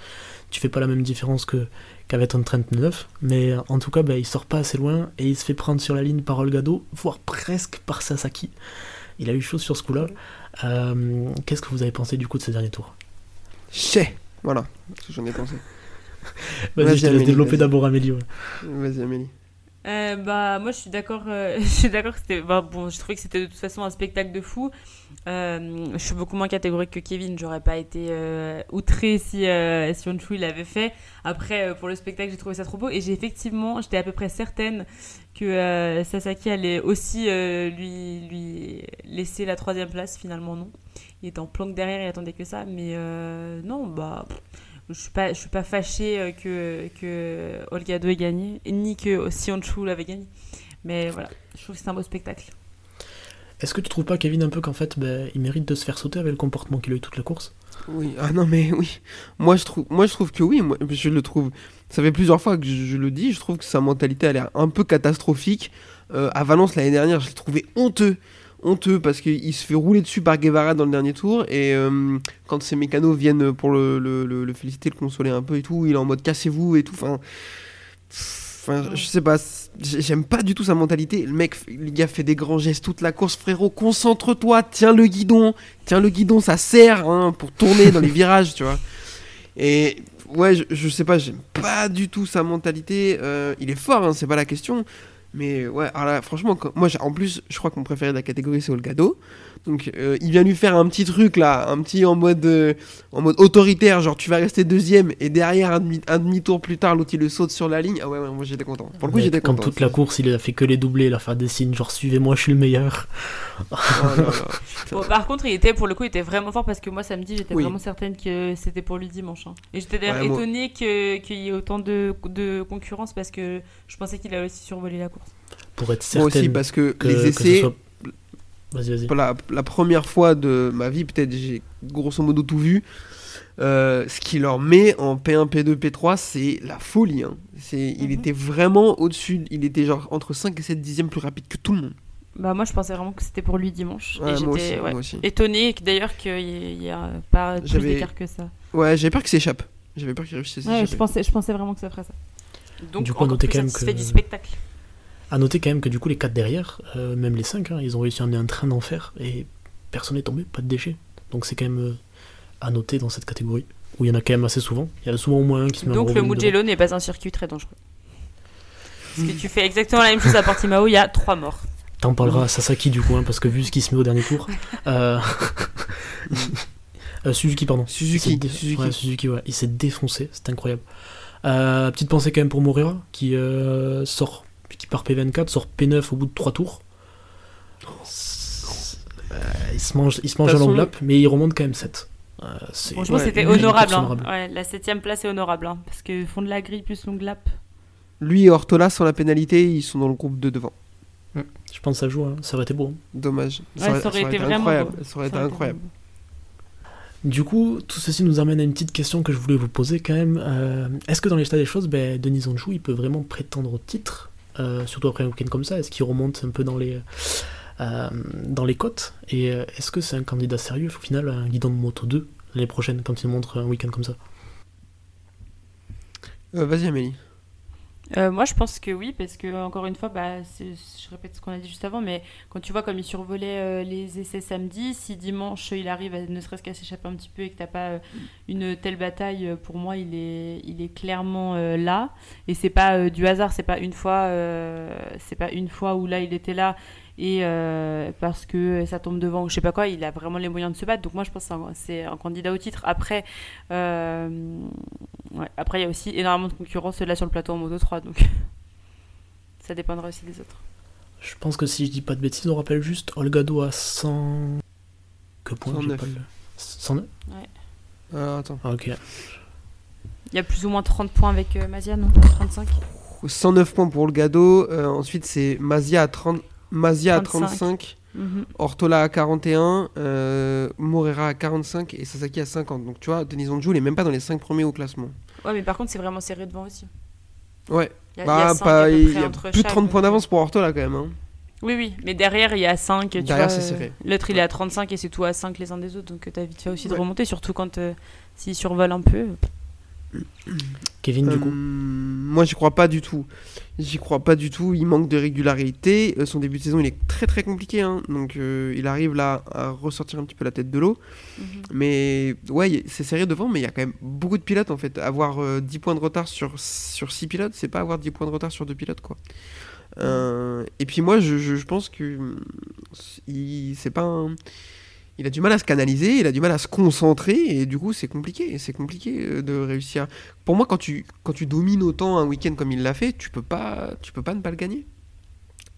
Tu fais pas la même différence que, qu'avec un trente-neuf. Mais en tout cas, bah, il sort pas assez loin et il se fait prendre sur la ligne par Holgado, voire presque par Sasaki. Il a eu chaud sur ce coup-là. Euh, qu'est-ce que vous avez pensé du coup de ces derniers tours? Chez Voilà, c'est ce que j'en ai pensé. vas-y, vas-y, je te Amélie, laisse développer vas-y. D'abord Amélie. Ouais. Vas-y Amélie. Euh, bah, moi je suis d'accord, euh, je suis d'accord que c'était. Bah, bon, j'ai trouvé que c'était de toute façon un spectacle de fou. Euh, je suis beaucoup moins catégorique que Kevin, j'aurais pas été euh, outrée si euh, si Öncü il l'avait fait. Après, euh, pour le spectacle, j'ai trouvé ça trop beau et j'ai effectivement, j'étais à peu près certaine que euh, Sasaki allait aussi euh, lui lui laisser la troisième place. Finalement non, il était en planque derrière, il attendait que ça. Mais euh, non, bah. Pff. Je suis pas, je suis pas fâchée que que Holgado ait gagné, ni que si Öncü l'avait gagné. Mais voilà, je trouve que c'est un beau spectacle. Est-ce que tu trouves pas, Kevin, un peu qu'en fait, bah, il mérite de se faire sauter avec le comportement qu'il a eu toute la course? Oui, ah non mais oui. Moi je trouve, moi je trouve que oui. Moi, je le trouve. Ça fait plusieurs fois que je, je le dis. Je trouve que sa mentalité a l'air un peu catastrophique. Euh, à Valence l'année dernière, je l'ai trouvé honteux. Honteux parce qu'il se fait rouler dessus par Guevara dans le dernier tour et euh, quand ses mécanos viennent pour le, le, le, le féliciter, le consoler un peu et tout, il est en mode cassez-vous et tout. Enfin, enfin, je sais pas, j'aime pas du tout sa mentalité. Le mec, le gars fait des grands gestes toute la course, frérot, concentre-toi, tiens le guidon, tiens le guidon, ça sert hein, pour tourner dans les virages, tu vois. Et ouais, je, je sais pas, j'aime pas du tout sa mentalité. Euh, il est fort, hein, c'est pas la question. Mais ouais, alors là, franchement, quand... moi, j'ai... en plus, je crois que mon préféré de la catégorie, c'est Holgado. Donc, euh, il vient lui faire un petit truc là, un petit en mode, euh, en mode autoritaire, genre tu vas rester deuxième et derrière, un, demi... un demi-tour plus tard, l'autre il le saute sur la ligne. Ah ouais, ouais moi j'étais content. Pour le coup, mec, j'étais content. Comme toute c'est... la course, il a fait que les doublés, il a fait des signes, genre suivez-moi, je suis le meilleur. Oh, non, non. Bon, par contre, il était, pour le coup, il était vraiment fort parce que moi, samedi, j'étais oui. vraiment certaine que c'était pour lui dimanche. Hein. Et j'étais d'ailleurs ouais, étonnée moi... que, qu'il y ait autant de, de concurrence parce que je pensais qu'il allait aussi survoler la course. Pour être certain. Moi aussi, parce que, que les essais. Que soit... Vas-y, vas-y. Pour la, la première fois de ma vie, peut-être j'ai grosso modo tout vu. Euh, ce qui leur met en P un, P deux, P trois, c'est la folie. Hein. C'est, mm-hmm. Il était vraiment au-dessus, il était genre entre cinq et sept dixièmes plus rapide que tout le monde. Bah moi je pensais vraiment que c'était pour lui dimanche. Ouais, et j'étais ouais, étonné d'ailleurs qu'il n'y a pas plus j'avais... d'écart que ça. Ouais, j'avais peur qu'il s'échappe. J'avais peur qu'il réussisse à s'échapper. Ouais, je pensais, je pensais vraiment que ça ferait ça. Donc du coup, on notait quand même que. Fait du spectacle. À noter quand même que du coup les quatre derrière, euh, même les cinq, hein, ils ont réussi à amener un train d'enfer et personne n'est tombé, pas de déchets. Donc c'est quand même euh, à noter dans cette catégorie, où il y en a quand même assez souvent. Il y en a souvent au moins un qui se met en roue. Donc le Mugello devant. N'est pas un circuit très dangereux. Parce que tu fais exactement la même chose à Portimao, il y a trois morts. T'en parleras à Sasaki du coup, hein, parce que vu ce qui se met au dernier tour... Euh... euh, Suzuki, pardon. Suzuki, dé... Suzuki. Ouais, Suzuki ouais. Il s'est défoncé, c'est incroyable. Euh, petite pensée quand même pour Moreira, qui euh, sort... qui part P vingt-quatre, sort P neuf au bout de trois tours. il se mange, il se mange à l'enveloppe, mais il remonte quand même sept. Euh, Franchement, ouais, c'était honorable. Hein. Ouais, la septième place est honorable, hein, parce que fond de la grille plus longue lap. Lui et Ortola, sans la pénalité, ils sont dans le groupe de devant. Mmh. Je pense que ça joue, hein. Ça aurait été beau. Hein. Dommage. Ça, ouais, aurait, ça, aurait, ça aurait été, été incroyable. Ça aurait été incroyable. Du coup, tout ceci nous amène à une petite question que je voulais vous poser quand même. Euh, est-ce que dans l'état des choses, ben, Deniz Öncü, il peut vraiment prétendre au titre, euh, surtout après un week-end comme ça? Est-ce qu'il remonte un peu dans les... Euh, dans les côtes, et euh, est-ce que c'est un candidat sérieux au final à un guidon de Moto deux l'année prochaine quand il montre un week-end comme ça? euh, Vas-y Amélie. Euh, moi je pense que oui, parce que encore une fois, bah, c'est, je répète ce qu'on a dit juste avant, mais quand tu vois comme il survolait euh, les essais samedi, si dimanche il arrive à, ne serait-ce qu'à s'échapper un petit peu et que t'as pas euh, une telle bataille, pour moi il est, il est clairement euh, là, et c'est pas euh, du hasard, c'est pas une fois euh, c'est pas une fois où là il était là et euh, parce que ça tombe devant ou je sais pas quoi, il a vraiment les moyens de se battre. Donc moi je pense que c'est un, c'est un candidat au titre. Après, euh, ouais, après il y a aussi énormément de concurrence là sur le plateau en Moto trois, donc ça dépendra aussi des autres. Je pense que si je dis pas de bêtises, on rappelle juste Holgado à cent... Que point cent neuf. J'ai pas le... cent neuf Ouais. Alors attends. Ah, ok. Il y a plus ou moins trente points avec euh, Mazia, non? trente-cinq cent neuf points pour Holgado, euh, ensuite c'est Mazia à trente... Mazia à trente-cinq, mmh. Ortola à quarante et un, euh, Morera à quarante-cinq et Sasaki à cinquante. Donc tu vois, Deniz Öncü, il n'est même pas dans les cinq premiers au classement. Ouais, mais par contre, c'est vraiment serré devant aussi. Ouais, il y a, bah, y a, pas, y a plus de trente points d'avance pour Ortola quand même. Hein. Oui, oui, mais derrière, il y a cinq. Tu derrière, vois, c'est serré. L'autre, il est à trente-cinq et c'est tout à cinq les uns des autres. Donc t'as vite fait aussi ouais. de remonter, surtout quand euh, s'il survole un peu. Kevin, euh, du coup, moi j'y crois pas du tout. J'y crois pas du tout. Il manque de régularité. Euh, son début de saison, il est très très compliqué. Hein. Donc euh, il arrive là à ressortir un petit peu la tête de l'eau. Mm-hmm. Mais ouais, c'est serré devant. Mais il y a quand même beaucoup de pilotes en fait. Avoir euh, dix points de retard sur sur six pilotes, c'est pas avoir dix points de retard sur deux pilotes quoi. Euh, et puis moi, je, je, je pense que il, c'est pas. Un... Il a du mal à se canaliser, il a du mal à se concentrer, et du coup c'est compliqué, c'est compliqué de réussir. Pour moi, quand tu, quand tu domines autant un week-end comme il l'a fait, tu peux pas, tu peux pas ne pas le gagner.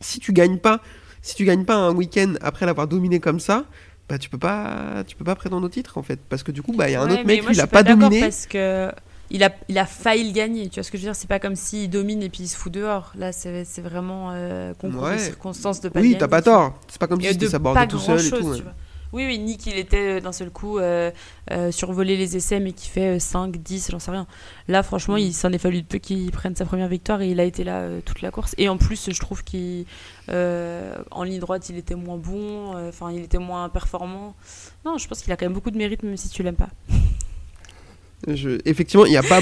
Si tu gagnes pas, si tu gagnes pas un week-end après l'avoir dominé comme ça, bah tu peux pas, tu peux pas prétendre au titre en fait, parce que du coup bah il y a un ouais, autre mec qui l'a pas, pas dominé. Parce que il a, il a failli le gagner. Tu vois ce que je veux dire? C'est pas comme s'il domine et puis il se fout dehors. Là c'est, c'est vraiment euh, concours ouais. de circonstances de pas. Oui, gagner, t'as pas tort. C'est pas comme et si c'était sabordé tout seul chose, et tout. Tu vois. Oui, oui, Nick, il était euh, d'un seul coup euh, euh, survolé les essais, mais qui fait euh, cinq, dix, j'en sais rien. Là, franchement, il s'en est fallu de peu qu'il prenne sa première victoire et il a été là euh, toute la course. Et en plus, je trouve qu'en euh, ligne droite, il était moins bon, enfin, euh, il était moins performant. Non, je pense qu'il a quand même beaucoup de mérite, même si tu l'aimes pas. Je... Effectivement, il n'y a pas...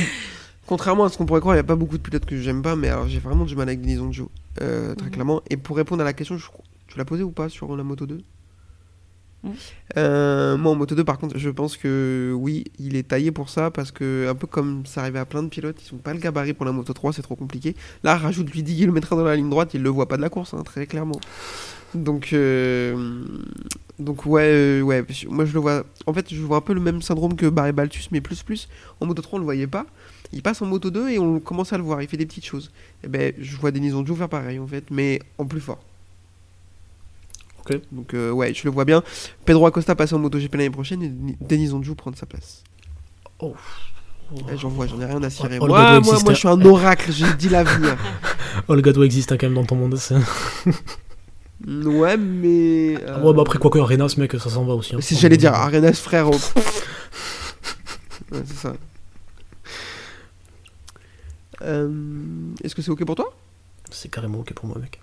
Contrairement à ce qu'on pourrait croire, il n'y a pas beaucoup de pilotes que j'aime pas, mais alors j'ai vraiment du mal avec Deniz Öncü, euh, très mm-hmm. clairement. Et pour répondre à la question, je... tu l'as posée ou pas sur la Moto deux? Mmh. Euh, moi en Moto deux par contre je pense que oui, il est taillé pour ça, parce que un peu comme ça arrivait à plein de pilotes, ils sont pas le gabarit pour la Moto trois, c'est trop compliqué. Là rajoute lui dix kilomètres dans la ligne droite, il le voit pas de la course hein, très clairement. Donc euh, donc ouais euh, ouais moi je le vois, en fait je vois un peu le même syndrome que Barré Baltus, mais plus plus en Moto trois on le voyait pas, il passe en Moto deux et on commence à le voir, il fait des petites choses. Et ben je vois Deniz Öncü faire pareil en fait, mais en plus fort. Okay. Donc euh, ouais, je le vois bien. Pedro Acosta passer en MotoGP l'année prochaine et Deniz Öncü prendre sa place. Oh, oh. Eh, j'en vois, j'en ai rien à cirer. Oh, moi, moi, moi, je suis un oracle, j'ai dit l'avenir. Holgado existe hein, quand même dans ton monde. Ça. Ouais, mais. Euh... Ouais, bah après quoi que Arenas, mec, ça s'en va aussi. Hein, si j'allais dire Arenas, frère. Oh. Ouais, c'est ça. Euh... Est-ce que c'est ok pour toi? C'est carrément ok pour moi, mec.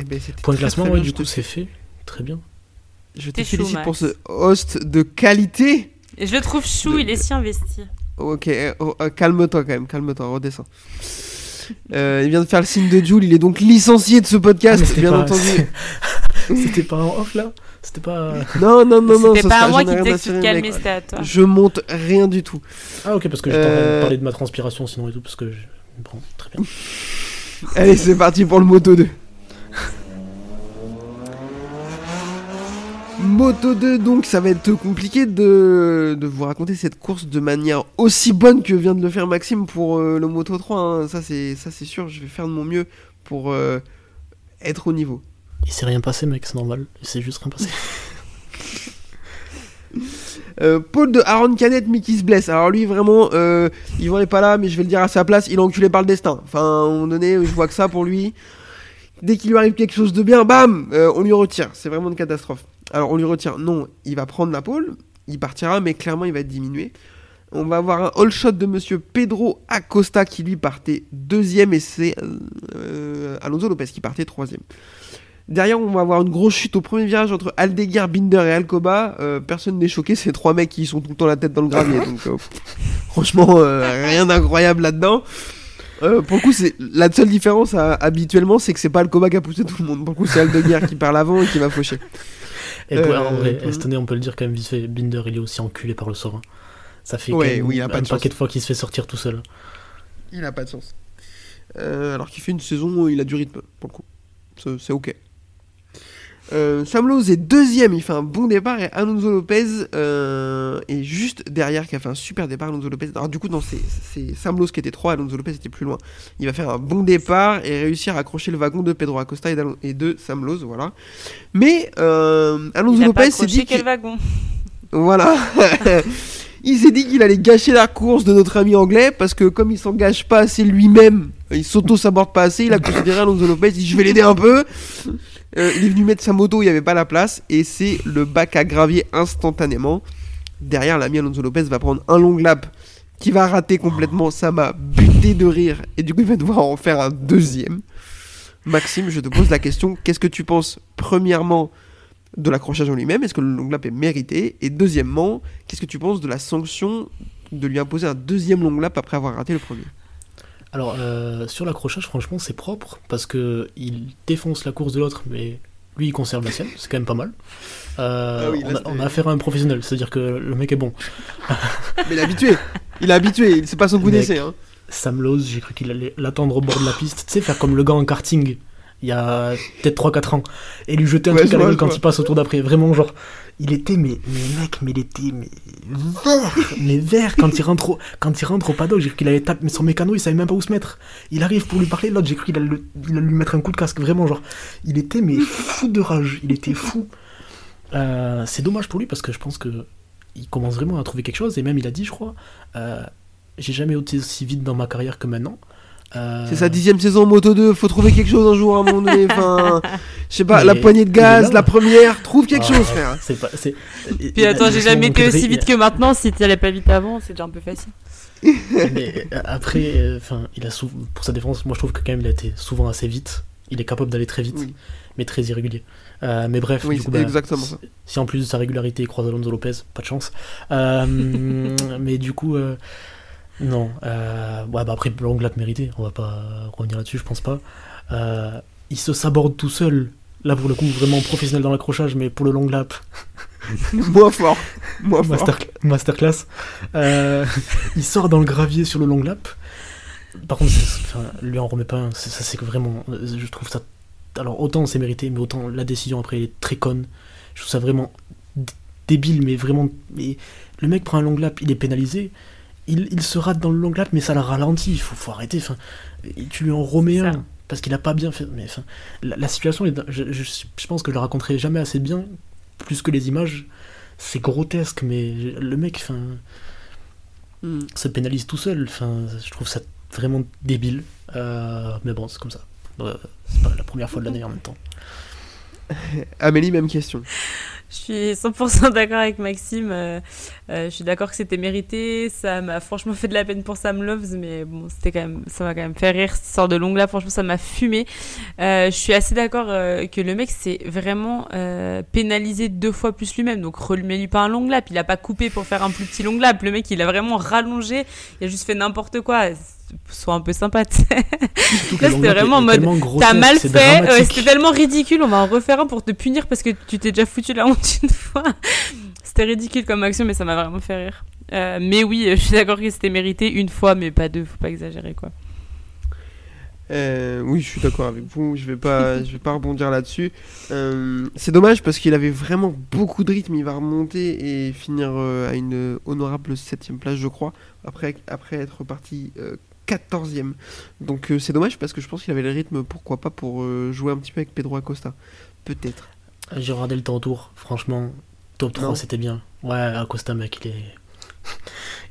Eh ben, point de classement, ouais, du coup, te... c'est fait. Très bien. Je te félicite Max. Pour ce host de qualité. Et je le trouve chou, de... il est si investi. Ok, oh, oh, calme-toi quand même, calme-toi, redescends. euh, il vient de faire le signe de Jules, il est donc licencié de ce podcast, ah, bien pas... entendu. C'était pas en off là? C'était pas. Non, non, non, non. C'était pas à moi qui t'ai dit de calmer, c'était à toi. Je monte rien du tout. Ah, ok, parce que euh... je t'en ai parlé de ma transpiration sinon et tout, parce que je me prends très bien. Allez, c'est parti pour le Moto deux. Moto deux, donc ça va être compliqué de, de vous raconter cette course de manière aussi bonne que vient de le faire Maxime pour euh, le Moto trois, hein. ça, c'est, ça c'est sûr, je vais faire de mon mieux pour euh, être au niveau. Il s'est rien passé mec, c'est normal, il s'est juste rien passé. Euh, Paul de Aron Canet, mais qui se blesse. Alors lui, vraiment, euh, Yvan n'est pas là, mais je vais le dire à sa place, il est enculé par le destin. Enfin, à un moment donné, je vois que ça pour lui. Dès qu'il lui arrive quelque chose de bien, bam, euh, on lui retire. C'est vraiment une catastrophe. Alors on lui retire. Non, il va prendre la pole, il partira, mais clairement, il va être diminué. On va avoir un all shot de monsieur Pedro Acosta qui lui partait deuxième et c'est euh, Alonso López qui partait troisième. Derrière, on va avoir une grosse chute au premier virage entre Aldeguer, Binder et Alcoba. Euh, personne n'est choqué, c'est trois mecs qui sont tout le temps la tête dans le gravier. Donc, euh, franchement, euh, rien d'incroyable là-dedans. Euh, pour le coup, c'est la seule différence à, habituellement, c'est que c'est pas Alcoba qui a poussé tout le monde. Pour le coup, c'est Aldeguer qui part l'avant et qui va faucher. Et pour, euh, en vrai, euh, cette année, on peut le dire quand même vite fait. Binder, il est aussi enculé par le sort. Ça fait ouais, oui, il a pas un de paquet de fois qu'il se fait sortir tout seul. Il a pas de sens. Euh, alors qu'il fait une saison où il a du rythme, pour le coup. C'est, c'est ok. Euh, Sam Lowes est deuxième, il fait un bon départ, et Alonso López euh, est juste derrière, qui a fait un super départ. Alonso López, alors du coup non, c'est, c'est Sam Lowes qui était trois, Alonso López était plus loin. Il va faire un bon départ et réussir à accrocher le wagon de Pedro Acosta et, et de Sam Lowes, voilà. Mais euh, Alonso López s'est dit quel wagon. Voilà. Il s'est dit qu'il allait gâcher la course de notre ami anglais parce que comme il s'engage pas assez lui-même, il s'auto-saborde pas assez, il a considéré Alonso López, il dit je vais l'aider un peu. Euh, il est venu mettre sa moto, il n'y avait pas la place et c'est le bac à gravier instantanément. Derrière, l'ami Alonso López va prendre un long lap qui va rater complètement, ça m'a buté de rire et du coup il va devoir en faire un deuxième. Maxime, je te pose la question, qu'est-ce que tu penses premièrement de l'accrochage en lui-même, est-ce que le long lap est mérité? Et deuxièmement, qu'est-ce que tu penses de la sanction de lui imposer un deuxième long lap après avoir raté le premier? Alors, euh, sur l'accrochage, franchement, c'est propre, parce qu'il défonce la course de l'autre, mais lui, il conserve la sienne, c'est quand même pas mal. Euh, ah oui, là, on, a, on a affaire à un professionnel, c'est-à-dire que le mec est bon. Mais il est habitué, il est habitué, c'est pas son coup d'essai. Hein. Sam Lowes, j'ai cru qu'il allait l'attendre au bord de la piste, tu sais, faire comme le gars en karting il y a peut-être trois quatre ans et lui jeter un ouais, truc à la gueule quand vois. Il passe au tour d'après, vraiment genre il était mais, mais mec mais il était mais vert mais vert quand il rentre au, quand il rentre au paddock, j'ai cru qu'il allait taper mais son mécano il savait même pas où se mettre, il arrive pour lui parler, l'autre j'ai cru qu'il allait, le, il allait lui mettre un coup de casque, vraiment genre il était mais fou de rage, il était fou. Euh, c'est dommage pour lui parce que je pense que il commence vraiment à trouver quelque chose et même il a dit je crois euh, j'ai jamais ôté aussi vite dans ma carrière que maintenant. Euh... C'est sa dixième saison en moto deux, faut trouver quelque chose un jour à un moment donné. Enfin, je sais pas, mais la poignée de gaz, la première, trouve quelque ah, chose, frère. C'est pas, c'est... Puis attends, j'ai jamais été aussi vite que maintenant. Si t'allais pas vite avant, c'est déjà un peu facile. Mais après, enfin, euh, il a sou... pour sa défense, moi je trouve que quand même il a été souvent assez vite. Il est capable d'aller très vite, oui. Mais très irrégulier. Euh, mais bref, oui, du coup, bah, exactement si, ça. Si en plus de sa régularité il croise Alonso López, pas de chance. Euh, mais du coup. Euh... Non, euh, ouais, bah après long lap mérité, on va pas revenir là-dessus, je pense pas. Euh, il se saborde tout seul, là pour le coup vraiment professionnel dans l'accrochage, mais pour le long lap. Moins fort, moins Master, fort. Masterclass. Euh, il sort dans le gravier sur le long lap. Par contre, enfin, lui en remet pas un, c'est, ça c'est que vraiment, je trouve ça. Alors autant c'est mérité, mais autant la décision après elle est très conne. Je trouve ça vraiment d- débile, mais vraiment. Mais le mec prend un long lap, il est pénalisé. Il, il se rate dans le long lap, mais ça la ralentit. Il faut, faut arrêter. Enfin, tu lui en remets un parce qu'il a pas bien fait. Mais enfin, la, la situation, est, je, je, je pense que je la raconterai jamais assez bien, plus que les images. C'est grotesque, mais le mec, enfin, mm. se pénalise tout seul. Enfin, je trouve ça vraiment débile. Euh, mais bon, c'est comme ça. Euh, c'est pas la première fois de l'année en même temps. Amélie, même question. Je suis cent pour cent d'accord avec Maxime. Euh, euh, je suis d'accord que c'était mérité. Ça m'a franchement fait de la peine pour Sam Lowes, mais bon, c'était quand même, ça m'a quand même fait rire. Cette sorte de long là, franchement, ça m'a fumé. Euh, je suis assez d'accord euh, que le mec s'est vraiment euh, pénalisé deux fois plus lui-même. Donc, remets-lui pas un long lap. Il a pas coupé pour faire un plus petit long lap. Le mec, il a vraiment rallongé. Il a juste fait n'importe quoi. Sois un peu sympa. Là, c'était vraiment en mode t'as mal fait, ouais, c'était tellement ridicule. On va en refaire un pour te punir parce que tu t'es déjà foutu la honte une fois. C'était ridicule comme action, mais ça m'a vraiment fait rire. Euh, mais oui, je suis d'accord que c'était mérité une fois, mais pas deux. Faut pas exagérer quoi. Euh, oui, je suis d'accord avec vous. Je vais pas, je vais pas rebondir là-dessus. Euh, c'est dommage parce qu'il avait vraiment beaucoup de rythme. Il va remonter et finir euh, à une honorable septième place, je crois. Après, après être parti. Euh, quatorzième. Donc euh, c'est dommage parce que je pense qu'il avait le rythme, pourquoi pas, pour euh, jouer un petit peu avec Pedro Acosta. Peut-être. J'ai regardé le temps autour, franchement, top trois non. C'était bien. Ouais, Acosta, mec, il, est...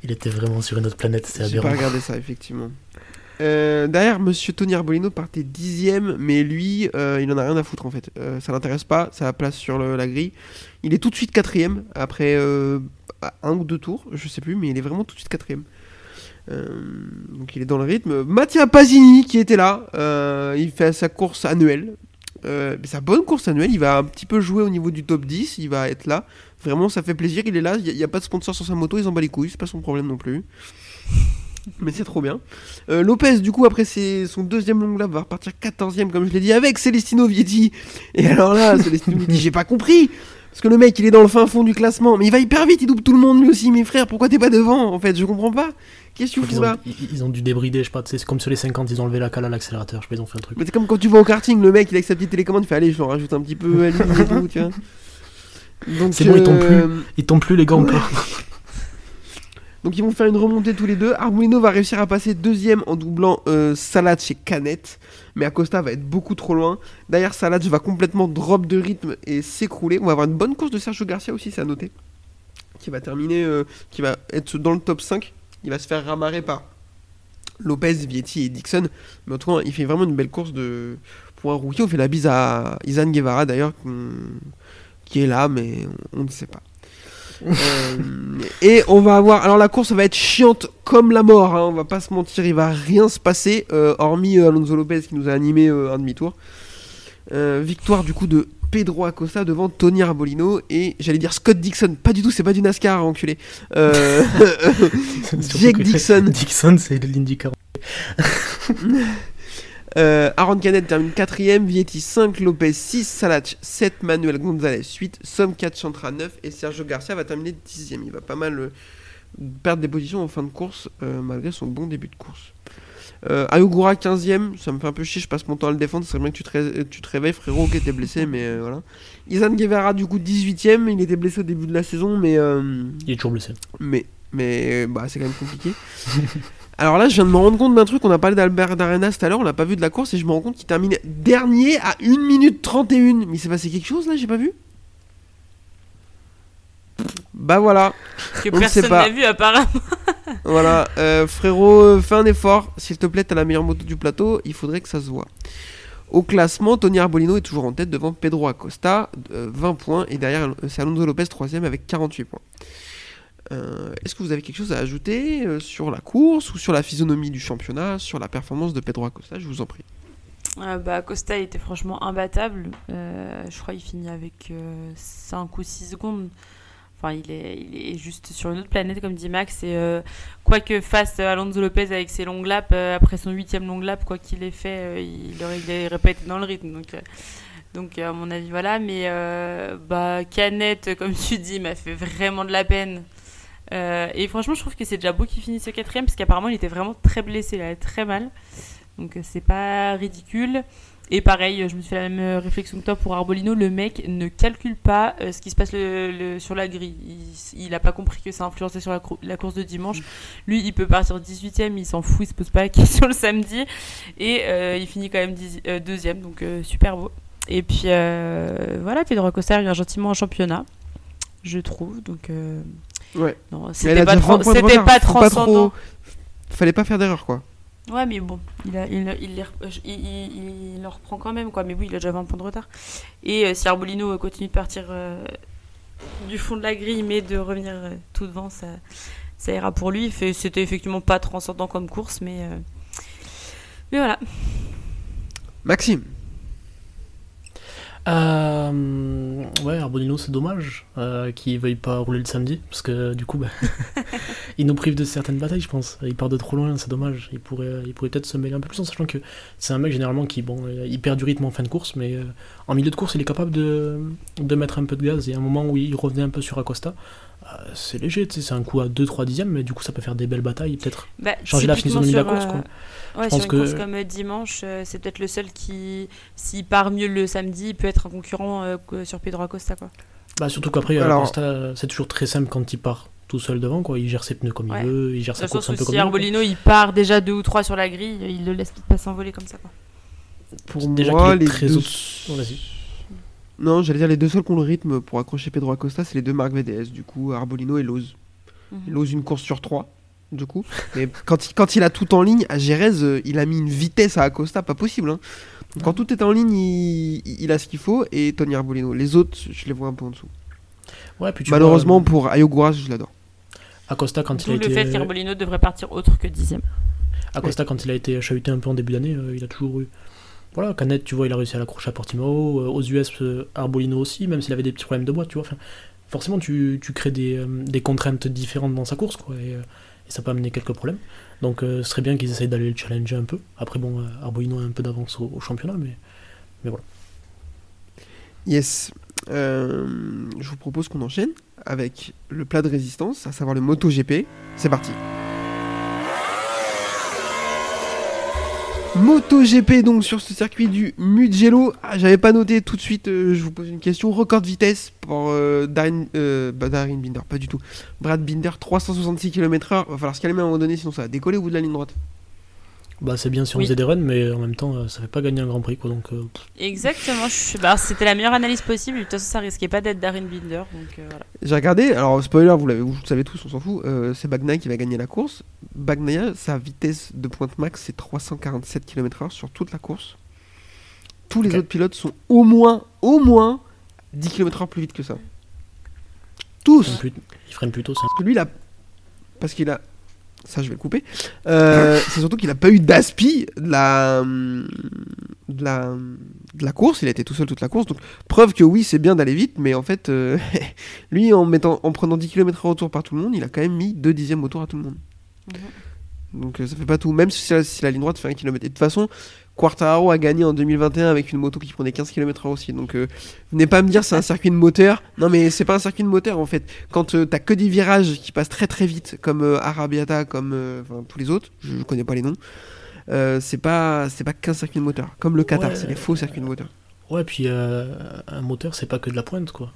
il était vraiment sur une autre planète, c'est aberrant. J'ai pas regardé ça, effectivement. Euh, derrière, monsieur Tony Arbolino partait dixième, mais lui, euh, il en a rien à foutre en fait. Euh, ça l'intéresse pas, ça a place sur le, la grille. Il est tout de suite quatrième après euh, un ou deux tours, je sais plus, mais il est vraiment tout de suite quatrième. Euh, donc il est dans le rythme. Mattia Pasini qui était là, euh, il fait sa course annuelle, euh, sa bonne course annuelle. Il va un petit peu jouer au niveau du top dix, il va être là. Vraiment, ça fait plaisir. Il est là. Il y, y a pas de sponsor sur sa moto, il s'en bat les couilles, c'est pas son problème non plus. Mais c'est trop bien. Euh, Lopez, du coup, après ses, son deuxième long lap, va repartir quatorzième, comme je l'ai dit, avec Celestino Vietti. Et alors là, Celestino Vietti, j'ai pas compris. Parce que le mec, il est dans le fin fond du classement. Mais il va hyper vite, il double tout le monde, lui aussi. Mes frères, pourquoi t'es pas devant, en fait? Je comprends pas. Qu'est-ce que tu fous là? Ils ont dû débrider, je sais pas. C'est comme sur les cinquante, ils ont enlevé la cale à l'accélérateur. Je sais pas, ils ont fait un truc. Mais c'est comme quand tu vas au karting, le mec, il a sa petite télécommande, il fait allez, je leur rajoute un petit peu à lui et tout, tu vois. Donc, c'est euh... bon, ils tombent plus. Ils tombent plus, les gars, on peut. Donc ils vont faire une remontée tous les deux. Arbolino va réussir à passer deuxième en doublant euh, Saladj chez Canet. Mais Acosta va être beaucoup trop loin. D'ailleurs, Saladj va complètement drop de rythme et s'écrouler. On va avoir une bonne course de Sergio Garcia aussi, c'est à noter. Qui va terminer, euh, qui va être dans le top cinq. Il va se faire ramarrer par Lopez, Vietti et Dixon. Mais en tout cas, il fait vraiment une belle course de... pour un rookie. On fait la bise à Izan Guevara d'ailleurs, qui est là, mais on ne sait pas. euh, et on va avoir, alors la course va être chiante comme la mort, hein, on va pas se mentir, il va rien se passer, euh, hormis euh, Alonso López qui nous a animé euh, un demi-tour. Euh, victoire du coup de Pedro Acosta devant Tony Arbolino et j'allais dire Scott Dixon, pas du tout, c'est pas du NASCAR, enculé. Euh, Jack Dixon. Dixon, c'est l'IndyCar. Euh, Aron Canet termine quatrième, Vietti cinq, Lopez six, Saladj sept, Manuel González huit, Som quatre, Chantra neuf et Sergio Garcia va terminer dixième. Il va pas mal euh, perdre des positions en fin de course euh, malgré son bon début de course. Euh, Ayugura quinzième, ça me fait un peu chier, je passe mon temps à le défendre, ça serait bien que tu te, ré- tu te réveilles frérot, ok t'es blessé mais euh, voilà. Izan Guevara du coup dix-huitième, il était blessé au début de la saison mais... Euh, il est toujours blessé. Mais, mais euh, bah, c'est quand même compliqué. Alors là, je viens de me rendre compte d'un truc, on a parlé d'Albert Arenas tout à l'heure, on l'a pas vu de la course, et je me rends compte qu'il termine dernier à une minute trente et un. Mais c'est passé quelque chose là, j'ai pas vu? Bah voilà. Que on personne n'a vu apparemment. Voilà, euh, frérot, fais un effort, s'il te plaît, t'as la meilleure moto du plateau, il faudrait que ça se voit. Au classement, Tony Arbolino est toujours en tête devant Pedro Acosta, euh, vingt points, et derrière, c'est Alonso Lopez troisième avec quarante-huit points. Euh, est-ce que vous avez quelque chose à ajouter euh, sur la course ou sur la physionomie du championnat, sur la performance de Pedro Acosta? Je vous en prie. Euh, bah, Acosta était franchement imbattable. Euh, je crois qu'il finit avec euh, cinq ou six secondes. Enfin, il est, il est juste sur une autre planète, comme dit Max. Et, euh, quoi que fasse Alonso Lopez avec ses longs laps, euh, après son huitième long lap, quoi qu'il ait fait, euh, il n'aurait pas été dans le rythme. Donc... Euh, Donc à mon avis voilà, mais euh, bah, Canet comme tu dis m'a fait vraiment de la peine euh, et franchement je trouve que c'est déjà beau qu'il finisse quatrième parce qu'apparemment il était vraiment très blessé, il allait très mal donc c'est pas ridicule. Et pareil je me suis fait la même réflexion que toi pour Arbolino, le mec ne calcule pas euh, ce qui se passe le, le, sur la grille, il, il a pas compris que ça influençait sur la, cro- la course de dimanche. Lui il peut partir dix-huitième, il s'en fout, il se pose pas la question le samedi et euh, il finit quand même dix, euh, deuxième donc euh, super beau. Et puis euh, voilà, Pedro Acosta revient gentiment en championnat, je trouve. Donc, euh, ouais. Non, c'était pas, tra- c'était pas transcendant. Pas trop... Fallait pas faire d'erreur, quoi. Ouais, mais bon, il, a, il, il, il, il, il en reprend quand même, quoi. Mais oui, il a déjà vingt points de retard. Et euh, si Arbolino euh, continue de partir euh, du fond de la grille, mais de revenir euh, tout devant, ça, ça ira pour lui. Fait, c'était effectivement pas transcendant comme course, mais, euh, mais voilà. Maxime. Euh, ouais, Arbolino, c'est dommage euh, qu'il veuille pas rouler le samedi, parce que du coup, bah, il nous prive de certaines batailles, je pense. Il part de trop loin, c'est dommage. Il pourrait, il pourrait peut-être se mêler un peu plus, en sachant que c'est un mec généralement qui, bon, il perd du rythme en fin de course, mais euh, en milieu de course, il est capable de, de mettre un peu de gaz. Et à un moment où il revenait un peu sur Acosta, euh, c'est léger, tu sais, c'est un coup à deux trois dixièmes, mais du coup, ça peut faire des belles batailles, peut-être bah, changer la physionomie de la course, quoi. Ouais, je pense sur une que... course comme dimanche, euh, c'est peut-être le seul qui, s'il part mieux le samedi, peut être un concurrent euh, sur Pedro Acosta, quoi. Bah, surtout qu'après, alors... Acosta, c'est toujours très simple quand il part tout seul devant, quoi. Il gère ses pneus comme ouais. il veut, il gère sa course un peu comme il veut. Si Arbolino, il part déjà deux ou trois sur la grille, il le laisse pas s'envoler comme ça, quoi. Pour déjà moi, les très deux... autres... oh, vas-y. Non, j'allais dire les deux seuls qui ont le rythme pour accrocher Pedro Acosta, c'est les deux marques V D S, du coup, Arbolino et Lowes. Mm-hmm. Lowes, une course sur trois, du coup. Mais quand il, quand il a tout en ligne, à Jerez, euh, il a mis une vitesse à Acosta, pas possible. Hein. Donc, quand tout est en ligne, il, il a ce qu'il faut, et Tony Arbolino. Les autres, je les vois un peu en dessous. Ouais, puis tu malheureusement, vois... pour Ayogura, je l'adore. Acosta, quand D'où il a le été... fait qu'Arbolino devrait partir autre que dixième. Acosta, ouais. Quand il a été chahuté un peu en début d'année, euh, il a toujours eu... Voilà, Canet, tu vois, il a réussi à l'accrocher à Portimao. Euh, aux U S, euh, Arbolino aussi, même s'il avait des petits problèmes de boîte, tu vois. Enfin, forcément, tu, tu crées des, euh, des contraintes différentes dans sa course, quoi, et, euh, et ça peut amener quelques problèmes. Donc, euh, ce serait bien qu'ils essayent d'aller le challenger un peu. Après, bon, euh, Arbolino a un peu d'avance au, au championnat, mais, mais voilà. Yes. Euh, je vous propose qu'on enchaîne avec le plat de résistance, à savoir le MotoGP. C'est parti. MotoGP donc sur ce circuit du Mugello. Ah, j'avais pas noté tout de suite, euh, je vous pose une question. Record de vitesse pour euh, Darren, euh, bah Darren Binder, pas du tout. Brad Binder, trois cent soixante-six kilomètres heure. Va falloir se calmer à un moment donné, sinon ça va décoller au bout de la ligne droite. Bah, c'est bien si on oui. faisait des runs, mais en même temps, euh, ça fait pas gagner un Grand Prix, quoi. Donc, euh... exactement, je... bah, c'était la meilleure analyse possible. De toute façon, ça risquait pas d'être Darren Binder. Donc, euh, voilà. J'ai regardé, alors spoiler, vous, l'avez, vous le savez tous, on s'en fout. Euh, c'est Bagnaia qui va gagner la course. Bagnaia, sa vitesse de pointe max, c'est trois cent quarante-sept kilomètres heure sur toute la course. Tous les okay. autres pilotes sont au moins, au moins dix kilomètres heure plus vite que ça. Tous. Ils freinent plutôt ça. Parce que lui, il a... Parce qu'il a... ça je vais le couper, euh, c'est surtout qu'il n'a pas eu d'aspi de la, de, la, de la course, il a été tout seul toute la course, donc preuve que oui c'est bien d'aller vite, mais en fait euh, lui en, mettant, en prenant dix kilomètres au tour par tout le monde, il a quand même mis deux dixièmes au tour à tout le monde. Mmh. Donc euh, ça fait pas tout, même si, si la ligne droite fait un kilomètre. Et de toute façon, Quartararo a gagné en deux mille vingt et un avec une moto qui prenait quinze kilomètres heure aussi, donc euh, venez pas me dire c'est un circuit de moteur. Non mais c'est pas un circuit de moteur en fait, quand euh, t'as que des virages qui passent très très vite comme euh, Arabiata, comme euh, tous les autres, je, je connais pas les noms, euh, c'est pas c'est pas qu'un circuit de moteur, comme le Qatar, ouais, c'est des faux euh, circuits de moteur. Ouais, puis euh, un moteur c'est pas que de la pointe quoi.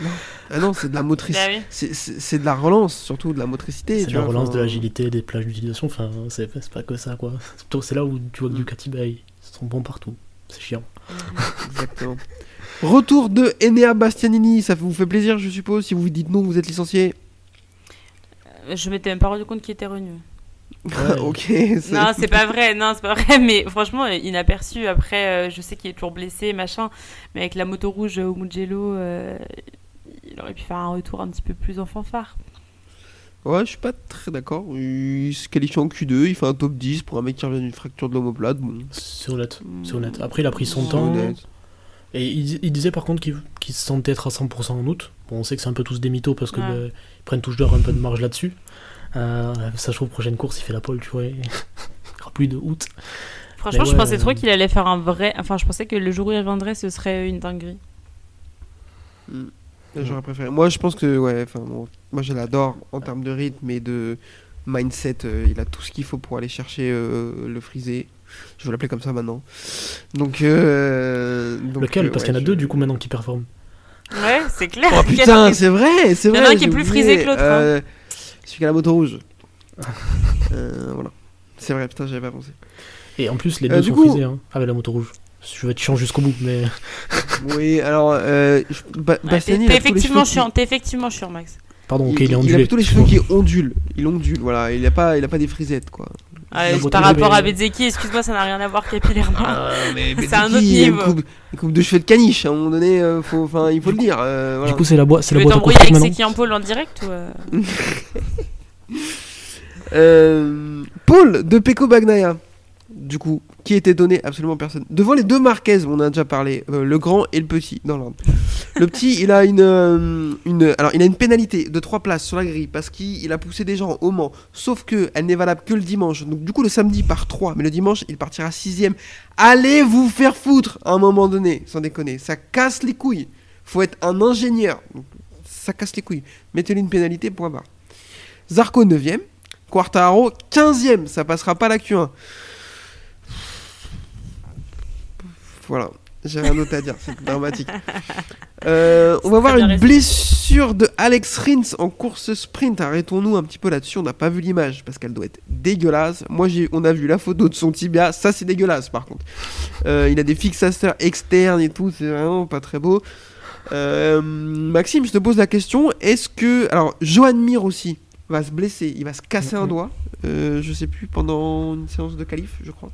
Non. Ah non, c'est de la motrice, ah, oui. c'est, c'est, c'est de la relance, surtout de la motricité. C'est de la relance, enfin... de l'agilité, des plages d'utilisation, enfin c'est, c'est pas que ça quoi. Surtout c'est là où tu vois que Ducati, bah, ils sont bons partout, c'est chiant. Exactement. Retour de Enea Bastianini, ça vous fait plaisir je suppose, si vous vous dites non vous êtes licencié. Euh, je m'étais même pas rendu compte qu'il était revenu. Ouais. Ok. C'est... Non, c'est pas vrai. Non, c'est pas vrai. Mais franchement, inaperçu. Après, euh, je sais qu'il est toujours blessé, machin. Mais avec la moto rouge au Mugello, euh, il aurait pu faire un retour un petit peu plus en fanfare. Ouais, je suis pas très d'accord. Il se qualifie en Q deux. Il fait un top dix pour un mec qui revient d'une fracture de l'omoplate. Bon. C'est honnête. C'est honnête. Après, il a pris son c'est temps. Honnête. Et il, il disait par contre qu'il, qu'il se sentait être à cent pour cent en août. Bon, on sait que c'est un peu tous des mythos parce qu'ils ouais. bah, prennent touche d'or un peu de marge là-dessus. Euh, ça je trouve prochaine course il fait la pole tu vois, il n'y aura plus de août. Franchement ouais, je pensais euh... trop qu'il allait faire un vrai, enfin je pensais que le jour où il reviendrait ce serait une dinguerie. Mmh. J'aurais préféré. Moi je pense que ouais, enfin bon, moi je l'adore en termes de rythme et de mindset, euh, il a tout ce qu'il faut pour aller chercher euh, le frisé. Je vais l'appeler comme ça maintenant. Donc, euh, donc lequel euh, parce ouais, qu'il y en a je... deux du coup maintenant qui performent. Ouais c'est clair. Oh putain qui... c'est vrai c'est vrai. Il y en a un qui est plus frisé que l'autre. Euh... Hein. Celui qui a la moto rouge. euh, voilà. C'est vrai, putain, j'avais pas pensé. Et en plus, les deux euh, sont coup... frisés hein, avec la moto rouge. Je vais être chiant jusqu'au bout, mais. Oui, alors. Euh, je... bah, ouais, Bastiani, t'es, t'es, effectivement chiant, qui... t'es effectivement chiant, Max. Pardon, ok, il, il est ondulé. Il a plutôt les cheveux qui ondulent. Il ondule, voilà. Il a pas, il a pas des frisettes, quoi. Ouais, par rapport mais... à Bezzecchi, excuse-moi, ça n'a rien à voir capillairement. Ah, mais c'est un autre niveau. Il coupe, coupe de cheveux de caniche, à un moment donné, euh, faut, il faut le dire. Euh, voilà. Du coup, c'est la, boi- c'est la boîte à coups. Tu veux t'embrouiller avec Seki en pôle en direct ou euh... euh, Paul de Pecco Bagnaia, du coup, qui était donné absolument personne. Devant les deux Marquez, on a déjà parlé, euh, le grand et le petit, dans l'ordre. Le petit, il a une, euh, une, alors, il a une pénalité de trois places sur la grille parce qu'il a poussé des gens au Mans, sauf qu'elle n'est valable que le dimanche. Donc du coup, le samedi, il part trois, mais le dimanche, il partira sixième. Allez vous faire foutre à un moment donné, sans déconner. Ça casse les couilles. Faut être un ingénieur. Donc, ça casse les couilles. Mettez-lui une pénalité, point barre. Zarco neuvième, Quartararo quinzième, ça passera pas la Q un. Voilà, j'ai rien d'autre à dire, c'est dramatique. Euh, on va voir une blessure. blessure de Alex Rins en course sprint. Arrêtons-nous un petit peu là-dessus, on n'a pas vu l'image parce qu'elle doit être dégueulasse. Moi, j'ai, on a vu la photo de son tibia, ça c'est dégueulasse par contre. Euh, il a des fixateurs externes et tout, c'est vraiment pas très beau. Euh, Maxime, je te pose la question, est-ce que... Alors, Joan Mir aussi va se blesser, il va se casser mm-hmm. un doigt, euh, je sais plus, pendant une séance de qualif, je crois.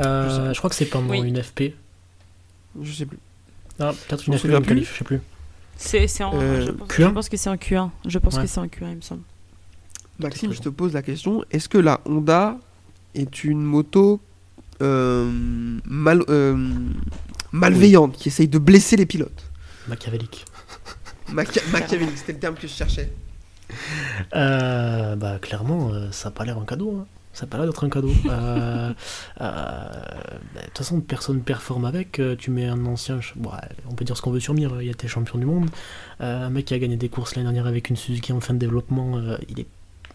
Euh, je, je crois que c'est pendant oui. une F P. Je sais plus. Ah, peut-être une F P ou une qualif, je sais plus. C'est, c'est en, euh, je, pense, je pense que c'est un Q un. Je pense ouais. que c'est un Q un, il me semble. Maxime, je te pose la question. Est-ce que la Honda est une moto euh, mal, euh, malveillante oui. qui essaye de blesser les pilotes? Machiavélique. Maca- Machiavélique, c'était le terme que je cherchais. Euh, bah, clairement, euh, ça n'a pas l'air un cadeau. Hein. Ça n'a pas l'air d'être un cadeau. euh, euh, bah, de toute façon, personne ne performe avec. Euh, tu mets un ancien... Bon, on peut dire ce qu'on veut sur Mir. Il y a été champion du monde. Euh, un mec qui a gagné des courses l'année dernière avec une Suzuki en fin de développement, euh, il est...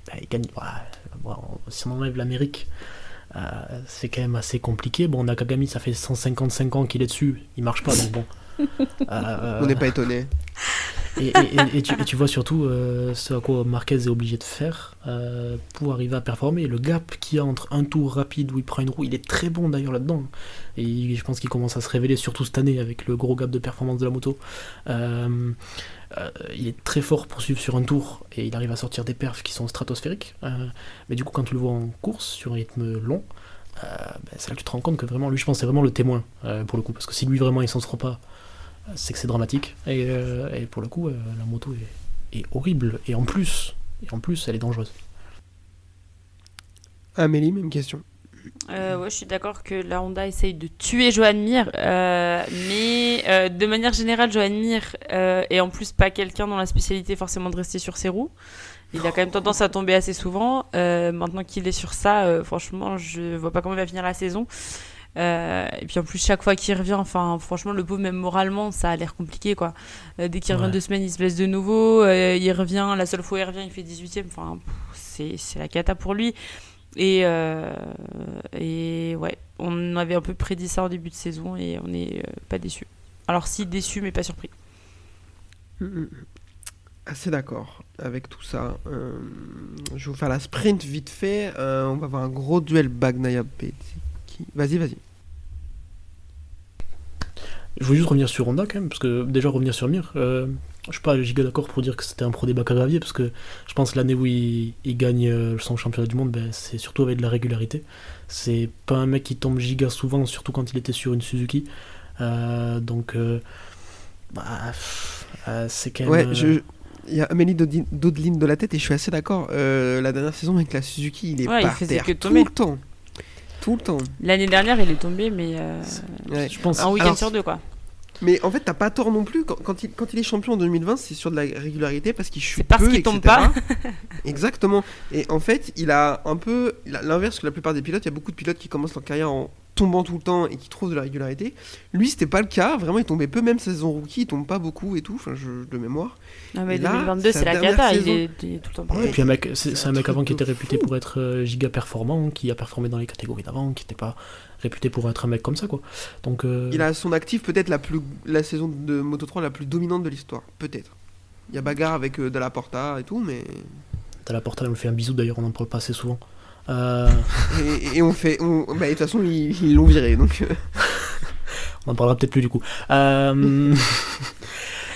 Bah, il gagne... Bah, bah, on... Si on enlève l'Amérique, euh, c'est quand même assez compliqué. Bon, Nakagami, ça fait cent cinquante-cinq ans qu'il est dessus. Il ne marche pas, donc bon... Euh, on n'est pas étonné. Et, et, et, et, tu, et tu vois surtout euh, ce à quoi Marquez est obligé de faire euh, pour arriver à performer. Le gap qu'il y a entre un tour rapide où il prend une roue, il est très bon d'ailleurs là-dedans. Et je pense qu'il commence à se révéler, surtout cette année, avec le gros gap de performance de la moto. Euh, euh, il est très fort pour suivre sur un tour et il arrive à sortir des perfs qui sont stratosphériques. Euh, mais du coup, quand tu le vois en course, sur un rythme long, euh, ben, c'est là que tu te rends compte que vraiment, lui, je pense, c'est vraiment le témoin euh, pour le coup. Parce que si lui vraiment il s'en sort pas, c'est que c'est dramatique et, euh, et pour le coup euh, la moto est, est horrible et en plus et en plus elle est dangereuse. Amélie, même question. Euh, ouais, je suis d'accord que la Honda essaye de tuer Joan Mir, euh, mais euh, de manière générale Joan Mir euh, est en plus pas quelqu'un dont la spécialité est forcément de rester sur ses roues. Il a quand même tendance à tomber assez souvent. Euh, maintenant qu'il est sur ça, euh, franchement je vois pas comment il va finir la saison. Euh, et puis en plus chaque fois qu'il revient, enfin franchement le pauvre, même moralement ça a l'air compliqué quoi. Euh, dès qu'il revient ouais. deux semaines il se blesse de nouveau, euh, il revient, la seule fois où il revient il fait dix-huitième, enfin c'est, c'est la cata pour lui. Et, euh, et ouais, on avait un peu prédit ça en début de saison et on n'est euh, pas déçus. Alors si déçus mais pas surpris. Assez d'accord avec tout ça. Euh, je vais vous faire la sprint vite fait, euh, on va avoir un gros duel Bagnaia-Bezzecchi. Vas-y, vas-y. Je voulais juste revenir sur Honda quand même, parce que déjà revenir sur Mir, euh, je suis pas giga d'accord pour dire que c'était un pro débat à gravier, parce que je pense que l'année où il, il gagne son championnat du monde, ben, c'est surtout avec de la régularité. C'est pas un mec qui tombe giga souvent, surtout quand il était sur une Suzuki. Euh, donc, euh, bah, euh, c'est quand même. Ouais, je... Il y a Amélie Daudeline de la tête et je suis assez d'accord. Euh, la dernière saison avec la Suzuki, il est ouais, par il terre tout le temps. Tout le temps. L'année dernière, il est tombé, mais euh, ouais. je pense un week-end Alors, sur deux, quoi. Mais en fait, t'as pas tort non plus. Quand, quand, il, quand il est champion en deux mille vingt, c'est sur de la régularité parce qu'il chute peu, parce qu'il et cetera tombe pas. Exactement. Et en fait, il a un peu il a l'inverse que la plupart des pilotes. Il y a beaucoup de pilotes qui commencent leur carrière en tombant tout le temps et qui trouvent de la régularité. Lui, c'était pas le cas. Vraiment, il tombait peu. Même sa saison rookie, il tombe pas beaucoup et tout. Enfin, je, de mémoire. Non, mais et deux mille vingt-deux, là, c'est la cata. Il, il est tout le temps. Ouais, et puis un mec, c'est, c'est, c'est un mec avant qui était réputé fou. pour être euh, giga performant, qui a performé dans les catégories d'avant, qui n'était pas réputé pour être un mec comme ça, quoi. Donc. Euh... Il a à son actif peut-être la plus la saison de Moto trois la plus dominante de l'histoire, peut-être. Il y a bagarre avec euh, Dalla Porta et tout, mais. Dalla Porta, on lui fait un bisou d'ailleurs. On en parle pas assez souvent. Euh... Et, et on fait. On... Bah, de toute façon, ils, ils l'ont viré, donc. On en parlera peut-être plus du coup. Euh...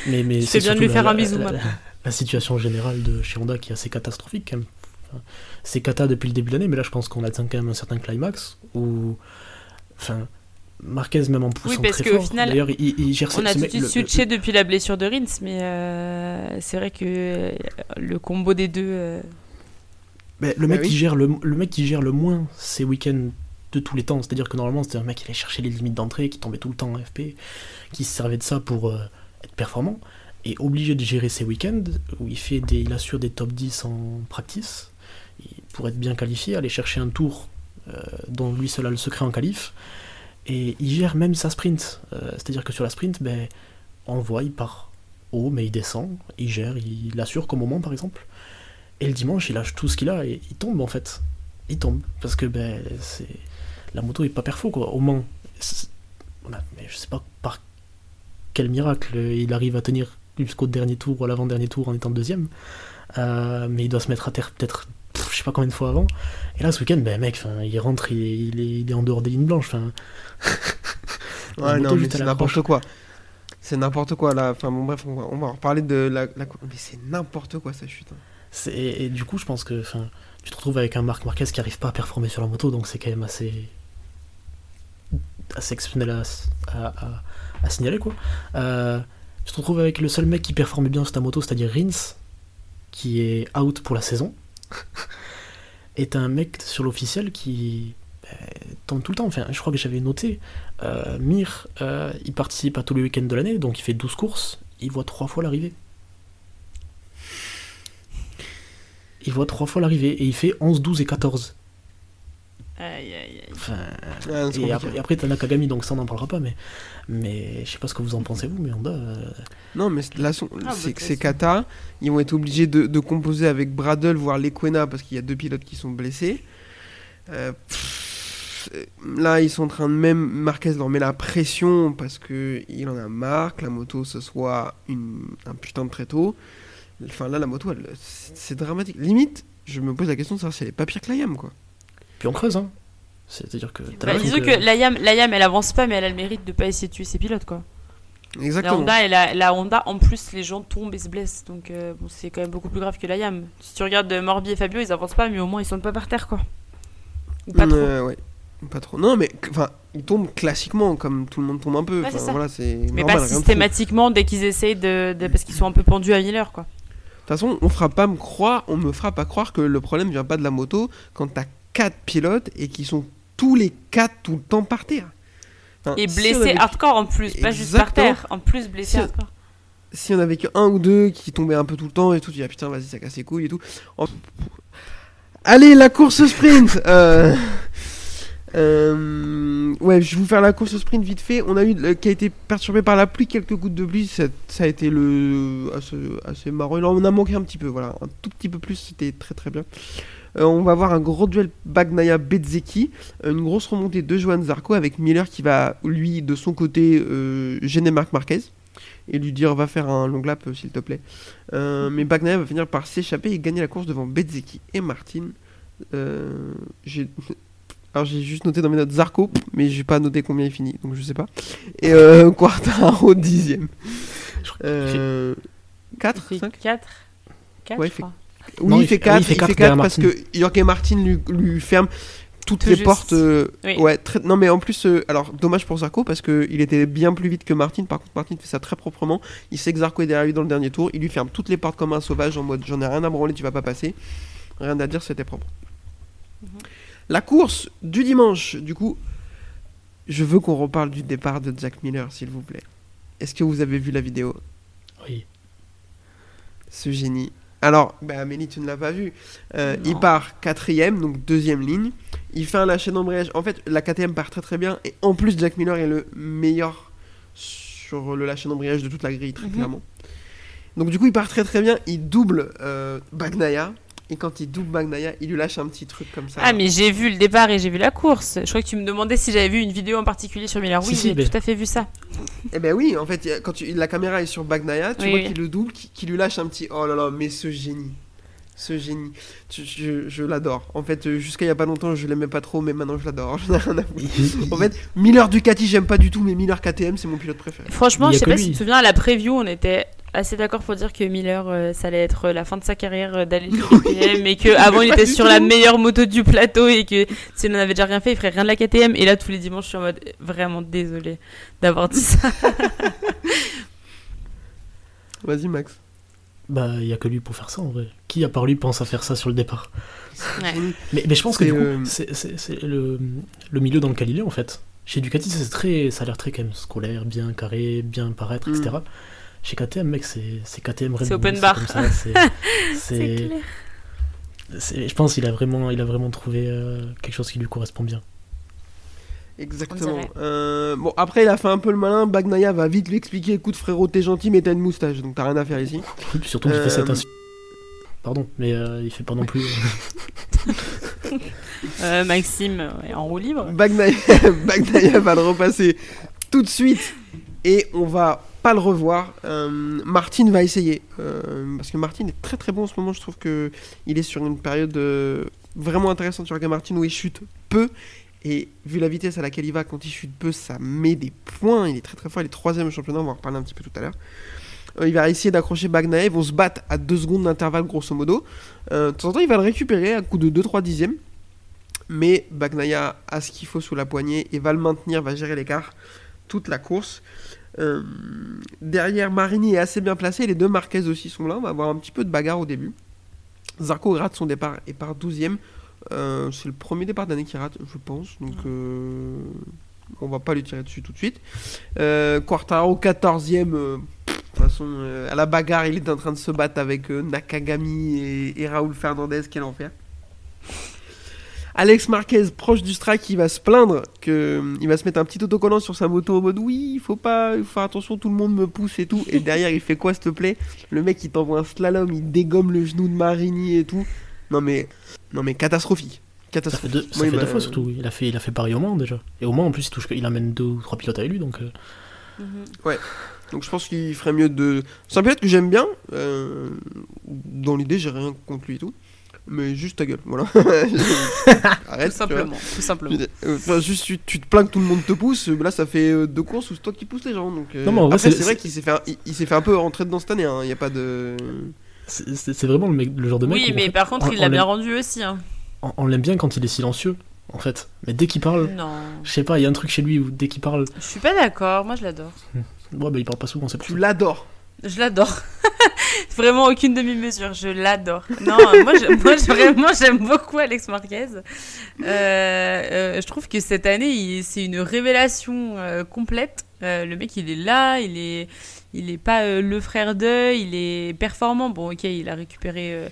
mais mais c'est bien de lui faire la, un bisou. La, la, la situation générale de chez Honda qui est assez catastrophique quand même. Enfin, c'est cata depuis le début de l'année, mais là, je pense qu'on atteint quand même un certain climax où, enfin, Marquez même en poussant oui, parce très fort. Final, d'ailleurs, il, il gère. On a tout de suite switché le... depuis la blessure de Rins, mais euh, c'est vrai que euh, le combo des deux. Euh... Mais le, mec bah oui. qui gère le, le mec qui gère le moins ces week-ends de tous les temps, c'est-à-dire que normalement c'était un mec qui allait chercher les limites d'entrée, qui tombait tout le temps en F P, qui se servait de ça pour euh, être performant, et obligé de gérer ses week-ends, où il, fait des, il assure des top dix en practice, et pour être bien qualifié, aller chercher un tour euh, dont lui seul a le secret en qualif, et il gère même sa sprint, euh, c'est-à-dire que sur la sprint, ben, on le voit, il part haut, mais il descend, il gère, il, il assure qu'au moment par exemple. Et le dimanche, il lâche tout ce qu'il a et il tombe en fait. Il tombe. Parce que ben, c'est... la moto est pas perfo quoi. Au Mans, c'est... mais je sais pas par quel miracle il arrive à tenir jusqu'au dernier tour ou à l'avant-dernier tour en étant deuxième, euh, mais il doit se mettre à terre peut-être pff, je sais pas combien de fois avant, et là ce week-end ben mec il rentre, il est, il est, il est en dehors des lignes blanches. Ouais non mais c'est n'importe quoi, c'est n'importe quoi là, enfin bon bref on va, on va en reparler de la, la... mais c'est n'importe quoi sa chute hein. C'est, et, et du coup je pense que enfin tu te retrouves avec un Marc Márquez qui arrive pas à performer sur la moto, donc c'est quand même assez assez exceptionnel à, à, à, à signaler quoi. Euh, tu te retrouves avec le seul mec qui performait bien sur ta moto, c'est-à-dire Rins, qui est out pour la saison, et t'as un mec sur l'officiel qui ben, tombe tout le temps. Enfin, je crois que j'avais noté, euh, Mir, euh, il participe à tous les week-ends de l'année, donc il fait douze courses, il voit trois fois l'arrivée. Il voit trois fois l'arrivée et il fait onze, douze et quatorze. Aïe, aïe, aïe. Enfin, ah, et après, après t'as Nakagami, donc ça on n'en parlera pas, mais, mais je sais pas ce que vous en pensez vous, mais Honda... Euh... Non mais là, son, ah, c'est, c'est Kata, ils vont être obligés de, de composer avec Bradle, voire Lequena, parce qu'il y a deux pilotes qui sont blessés. Euh, pff, là ils sont en train de même, Marquez leur met la pression parce qu'il en a marre que la moto ce soit une, un putain de tréteau. Enfin là la moto elle, c'est, c'est dramatique. Limite, je me pose la question de savoir si elle est pas pire que la Yam quoi. Puis on creuse, hein. C'est-à-dire que. Bah, disons que, que la, Yam, la Yam, elle avance pas, mais elle a le mérite de pas essayer de tuer ses pilotes, quoi. Exactement. La Honda, et la, la Honda, en plus, les gens tombent et se blessent, donc euh, bon, c'est quand même beaucoup plus grave que la Yam. Si tu regardes Morbi et Fabio, ils avancent pas, mais au moins ils sont pas par terre, quoi. Ou pas euh, trop. Ouais. Pas trop. Non, mais enfin, ils tombent classiquement, comme tout le monde tombe un peu. Ouais, c'est voilà, c'est mais normal, pas systématiquement dès qu'ils essayent de, de, parce qu'ils sont un peu pendus à Miller, quoi. De toute façon, on fera pas me croire, on me fera pas croire que le problème vient pas de la moto quand t'as quatre pilotes et qui sont tous les quatre tout le temps par terre. Enfin, et blessés si avait... hardcore en plus, pas exactement. Juste par terre, en plus blessés si on... hardcore. Si on avait qu'un ou deux qui tombaient un peu tout le temps et tout, tu dis ah putain vas-y ça casse les couilles et tout. En... Allez la course sprint. euh... Euh... Ouais, je vais vous faire la course sprint vite fait. On a eu le... qui a été perturbé par la pluie, quelques gouttes de pluie, ça, ça a été le assez, assez marrant. Là, on a manqué un petit peu, voilà, un tout petit peu plus, c'était très très bien. Euh, on va avoir un gros duel Bagnaia-Bezzecchi, une grosse remontée de Johann Zarco avec Miller qui va, lui, de son côté, euh, gêner Marc Márquez et lui dire va faire un long lap euh, s'il te plaît. Euh, mais Bagnaia va finir par s'échapper et gagner la course devant Bezzecchi et Martin. Euh, j'ai... Alors j'ai juste noté dans mes notes Zarco, mais j'ai pas noté combien il finit, donc je sais pas. Et euh, Quartararo dixième. Euh, quatre, cinq, quatre, quatre ouais, je oui, non, il fait quatre, oui, il fait quatre, il fait quatre parce que Jorge Martin lui, lui ferme toutes Tout les juste. Portes. Euh, oui. Ouais, très, non mais en plus, euh, alors dommage pour Zarco parce qu'il était bien plus vite que Martin. Par contre, Martin fait ça très proprement. Il sait que Zarco est derrière lui dans le dernier tour. Il lui ferme toutes les portes comme un sauvage en mode j'en ai rien à branler, tu vas pas passer. Rien à dire, c'était propre. Mm-hmm. La course du dimanche, du coup, je veux qu'on reparle du départ de Jack Miller, s'il vous plaît. Est-ce que vous avez vu la vidéo ? Oui. Ce génie. Alors, bah Amélie, tu ne l'as pas vu. Euh, il part quatrième, donc deuxième ligne. Il fait un lâcher d'embrayage. En fait, la K T M part très très bien. Et en plus, Jack Miller est le meilleur sur le lâcher d'embrayage de toute la grille, très mmh. clairement. Donc du coup, il part très très bien. Il double euh, Bagnaia. Et quand il double Bagnaia, il lui lâche un petit truc comme ça. Ah, mais j'ai vu le départ et j'ai vu la course. Je crois que tu me demandais si j'avais vu une vidéo en particulier sur Miller. Oui, si, j'ai si, tout à fait vu ça. Eh ben oui, en fait, quand tu, la caméra est sur Bagnaia, tu oui, vois oui. qu'il le double, qu'il lui lâche un petit... Oh là là, mais ce génie. Ce génie. Je, je, je l'adore. En fait, jusqu'à il n'y a pas longtemps, je ne l'aimais pas trop, mais maintenant, je l'adore. Je n'ai rien à foutre. En fait, Miller Ducati, j'aime pas du tout, mais Miller K T M, c'est mon pilote préféré. Franchement, je ne sais pas lui. Si tu te souviens, à la preview, on était... assez d'accord pour dire que Miller, euh, ça allait être la fin de sa carrière euh, d'aller sur oui, K T M et qu'avant il était sur tout. La meilleure moto du plateau et que s'il n'en avait déjà rien fait, il ferait rien de la K T M. Et là, tous les dimanches, je suis en mode vraiment désolé d'avoir dit ça. Vas-y, Max. Bah, il n'y a que lui pour faire ça en vrai. Qui à part lui pense à faire ça sur le départ ouais. mais, mais je pense c'est que du euh... coup, c'est, c'est, c'est le, le milieu dans lequel il est en fait. Chez Ducati, c'est très, ça a l'air très quand même scolaire, bien carré, bien paraître, mm. et cetera. Chez K T M, mec, c'est, c'est K T M Red Bull. C'est open bar. C'est, c'est, c'est, c'est clair. C'est, je pense qu'il a vraiment, il a vraiment trouvé euh, quelque chose qui lui correspond bien. Exactement. Euh, bon, après, il a fait un peu le malin. Bagnaia va vite lui expliquer, écoute, frérot, t'es gentil, mais t'as une moustache, donc t'as rien à faire ici. Et puis surtout, euh... il fait cette insulte. Pardon, mais euh, il fait pas non plus. Euh... euh, Maxime, est en roue libre. Bagnaia, Bagnaia va le repasser tout de suite. Et on va pas le revoir. Euh, Martin va essayer, euh, parce que Martin est très très bon en ce moment. Je trouve que il est sur une période euh, vraiment intéressante sur Jorge Martin, où il chute peu, et vu la vitesse à laquelle il va, quand il chute peu, ça met des points. Il est très très fort, il est troisième au championnat, on va en reparler un petit peu tout à l'heure. Euh, il va essayer d'accrocher Bagnaia, ils vont se battre à deux secondes d'intervalle grosso modo. Euh, de temps en temps il va le récupérer à coup de deux trois dixièmes, mais Bagnaia a ce qu'il faut sous la poignée et va le maintenir, va gérer l'écart toute la course. Euh, derrière, Marini est assez bien placé, les deux Marquez aussi sont là, on va avoir un petit peu de bagarre au début. Zarco rate son départ et part douzième, euh, c'est le premier départ d'année qu'il rate je pense, donc euh, on va pas lui tirer dessus tout de suite. euh, Quartararo quatorzième, euh, de toute façon euh, à la bagarre il est en train de se battre avec euh, Nakagami et, et Raúl Fernández, quel enfer. Alex Marquez, proche du strike, il va se plaindre que il va se mettre un petit autocollant sur sa moto en mode oui, il faut pas, il faut faire attention, tout le monde me pousse et tout. Et derrière, il fait quoi, s'il te plaît ? Le mec, il t'envoie un slalom, il dégomme le genou de Marini et tout. Non mais, non mais catastrophique. catastrophique. Ça fait deux, ça Moi, fait deux fois surtout. Il a fait, il a fait Paris au Mans déjà. Et au Mans en plus, il touche, il amène deux ou trois pilotes avec lui, donc. Euh... Mm-hmm. Ouais. Donc je pense qu'il ferait mieux de. C'est un pilote que j'aime bien. Euh... Dans l'idée, j'ai rien contre lui et tout. Mais juste ta gueule, voilà. Arrête, tout simplement, tout simplement. Enfin, juste tu, tu te plains que tout le monde te pousse. Là, ça fait deux courses où c'est toi qui pousse les gens. Donc, euh... non, mais après, c'est, c'est vrai c'est... qu'il s'est fait, un, il, il s'est fait un peu rentrer dedans cette année. Il hein. y a pas de. C'est, c'est, c'est vraiment le, mec, le genre de mec. Oui, mais on, par contre, on, il l'a bien rendu aussi. Hein. On, on l'aime bien quand il est silencieux, en fait. Mais dès qu'il parle, non. Je sais pas, il y a un truc chez lui où dès qu'il parle. Je suis pas d'accord. Moi, je l'adore. Ouais, bah il parle pas souvent, c'est pour ça. Tu l'adores. Je l'adore. Vraiment aucune demi-mesure, je l'adore. Non, moi, je, moi je, vraiment, j'aime beaucoup Alex Marquez. Euh, euh, je trouve que cette année, il, c'est une révélation euh, complète. Euh, le mec, il est là, il est, il est pas euh, le frère d'eux, il est performant. Bon, ok, il a récupéré euh,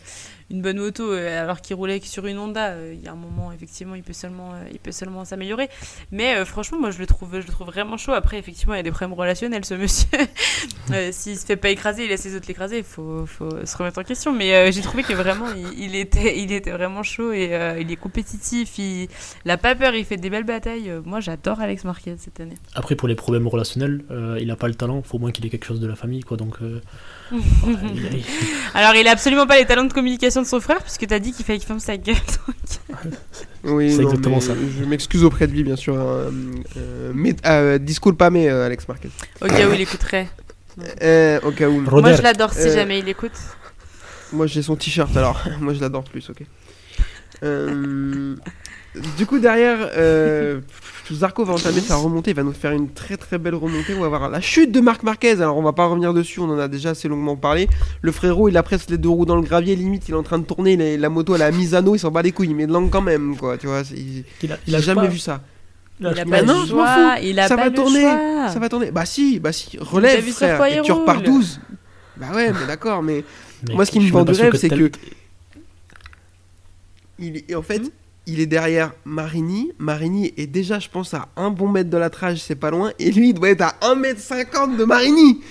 une bonne moto euh, alors qu'il roulait sur une Honda. Euh, il y a un moment, effectivement, il peut seulement, euh, il peut seulement s'améliorer. Mais euh, franchement, moi, je le trouve, je le trouve vraiment chaud. Après, effectivement, il y a des problèmes relationnels, ce monsieur. euh, s'il se fait pas écraser, il laisse les autres l'écraser. Il faut, faut se remettre en question. Mais euh, j'ai trouvé que vraiment, il, il était, il était vraiment chaud et euh, il est compétitif. Il, il a pas peur. Il fait des belles batailles. Moi, j'adore Alex Marquez cette année. Après, pour les problèmes relationnels. Relationnel, euh, il a pas le talent, faut au moins qu'il ait quelque chose de la famille quoi, donc euh, ouais, il a, il... alors il a absolument pas les talents de communication de son frère puisque t'as dit qu'il fallait qu'il ferme sa gueule donc... oui, c'est non, exactement ça. Je m'excuse auprès de lui bien sûr, euh, euh, mais euh, disculpa mais euh, Alex Marquez au cas où il écouterait. euh, au cas où Roder. Moi je l'adore si euh... jamais il écoute. Moi j'ai son t-shirt alors moi je l'adore plus. Ok. euh... Du coup, derrière, euh, Zarco va entamer sa remontée. Il va nous faire une très très belle remontée. On va voir la chute de Marc Márquez. Alors, on va pas revenir dessus. On en a déjà assez longuement parlé. Le frérot, il appresse les deux roues dans le gravier. Limite, il est en train de tourner. Les, la moto, elle a mise à l'eau. Il s'en bat les couilles. Il met de l'angle quand même, quoi. Tu vois, il, il a, il a jamais pas. vu ça. Il a, il a pas non, le choix. Il a ça pas va le tourner. Choix. Ça va tourner. Bah, si, bah, si. Relève, frère. Et tu repars douze. Bah, ouais, mais d'accord. Mais, mais moi, ce qui me vend de rêve, c'est que. Il est en fait. Il est derrière Marini. Marini est déjà, je pense, à un bon mètre de la trage, c'est pas loin. Et lui, il doit être à un mètre cinquante de Marini.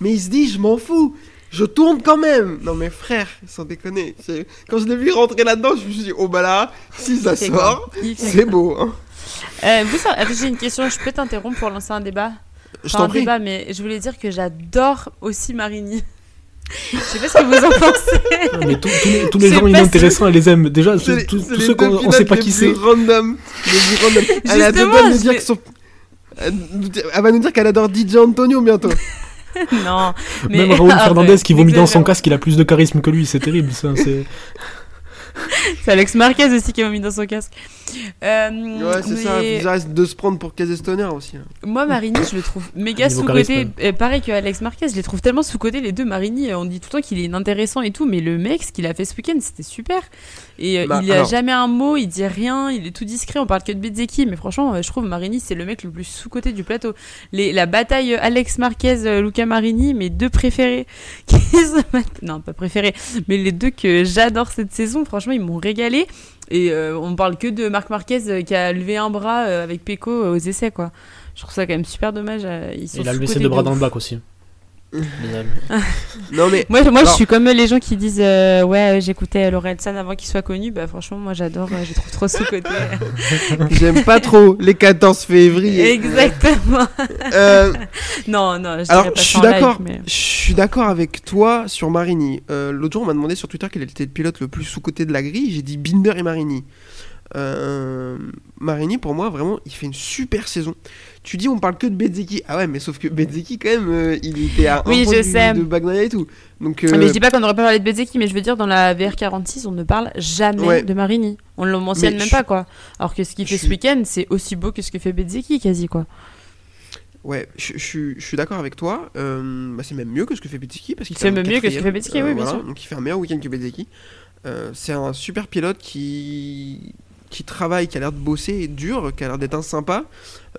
Mais il se dit, je m'en fous, je tourne quand même. Non mais frère, sans déconner. C'est... Quand je l'ai vu rentrer là-dedans, je me suis dit, oh bah là, si ça c'est sort, c'est quoi. Beau. Hein. Euh, vous, j'ai une question, je peux t'interrompre pour lancer un débat ? Je enfin, t'en un prie. Débat, mais je voulais dire que j'adore aussi Marini. Je sais pas ce que vous en pensez. Non, mais tout, tout les, tous les gens inintéressants, si... elle les aime déjà. C'est, tous c'est ceux qu'on ne sait pas qui c'est. Random, les random. Elle a de nous dire qu'ils sont. Elle va nous dire qu'elle adore D J Antonio bientôt. Non. Mais... Même Raúl Fernández qui vomit dans son casque, il a plus de charisme que lui. C'est terrible. Ça, c'est... c'est Alex Marquez aussi qui m'a mis dans son casque. Euh, ouais, c'est mais... ça. Ça reste de se prendre pour Casestonner aussi. Hein. Moi, Marini, je le trouve méga sous-côté. Pareil que Alex Marquez, je les trouve tellement sous-côté les deux. Marini, on dit tout le temps qu'il est inintéressant et tout, mais le mec, ce qu'il a fait ce week-end, c'était super. Et bah, il a alors... jamais un mot, il dit rien, il est tout discret. On parle que de Bezzecchi, mais franchement, je trouve Marini, c'est le mec le plus sous-côté du plateau. Les... La bataille Alex Marquez, Luca Marini, mes deux préférés. Non, pas préférés, mais les deux que j'adore cette saison, franchement. Ils m'ont régalé et euh, on parle que de Marc Márquez euh, qui a levé un bras euh, avec Pecco euh, aux essais quoi. Je trouve ça quand même super dommage. Euh, ils sont il a levé ses deux bras dans le bac aussi. Non, mais moi, moi je suis comme les gens qui disent euh, ouais j'écoutais Laurelsan avant qu'il soit connu. Bah franchement moi j'adore, je trouve trop ce côté. J'aime pas trop les quatorze février. Exactement. euh... Non non. Je alors pas je suis d'accord. Live, mais... Je suis d'accord avec toi sur Marini. Euh, l'autre jour on m'a demandé sur Twitter quel était le pilote le plus sous côté de la grille. J'ai dit Binder et Marini. Euh, Marini pour moi vraiment il fait une super saison. Tu dis on parle que de Bezzecchi, ah ouais mais sauf que Bezzecchi quand même euh, il était à oui, un point de, de Bagnaia et tout. Donc, euh... mais je dis pas qu'on n'aurait pas parlé de Bezzecchi, mais je veux dire dans la V R quarante-six on ne parle jamais ouais. de Marini, on ne le mentionne mais même je... pas quoi. Alors que ce qu'il fait je... ce week-end c'est aussi beau que ce que fait Bezzecchi quasi quoi. Ouais, je, je, je suis d'accord avec toi. Euh, bah, c'est même mieux que ce que fait Bezzecchi parce qu'il c'est fait même mieux que ce que fait Bezzecchi, euh, oui bien voilà. sûr. Donc il fait un meilleur week-end que Bezzecchi. Euh, c'est un super pilote qui qui travaille, qui a l'air de bosser dur, qui a l'air d'être un sympa.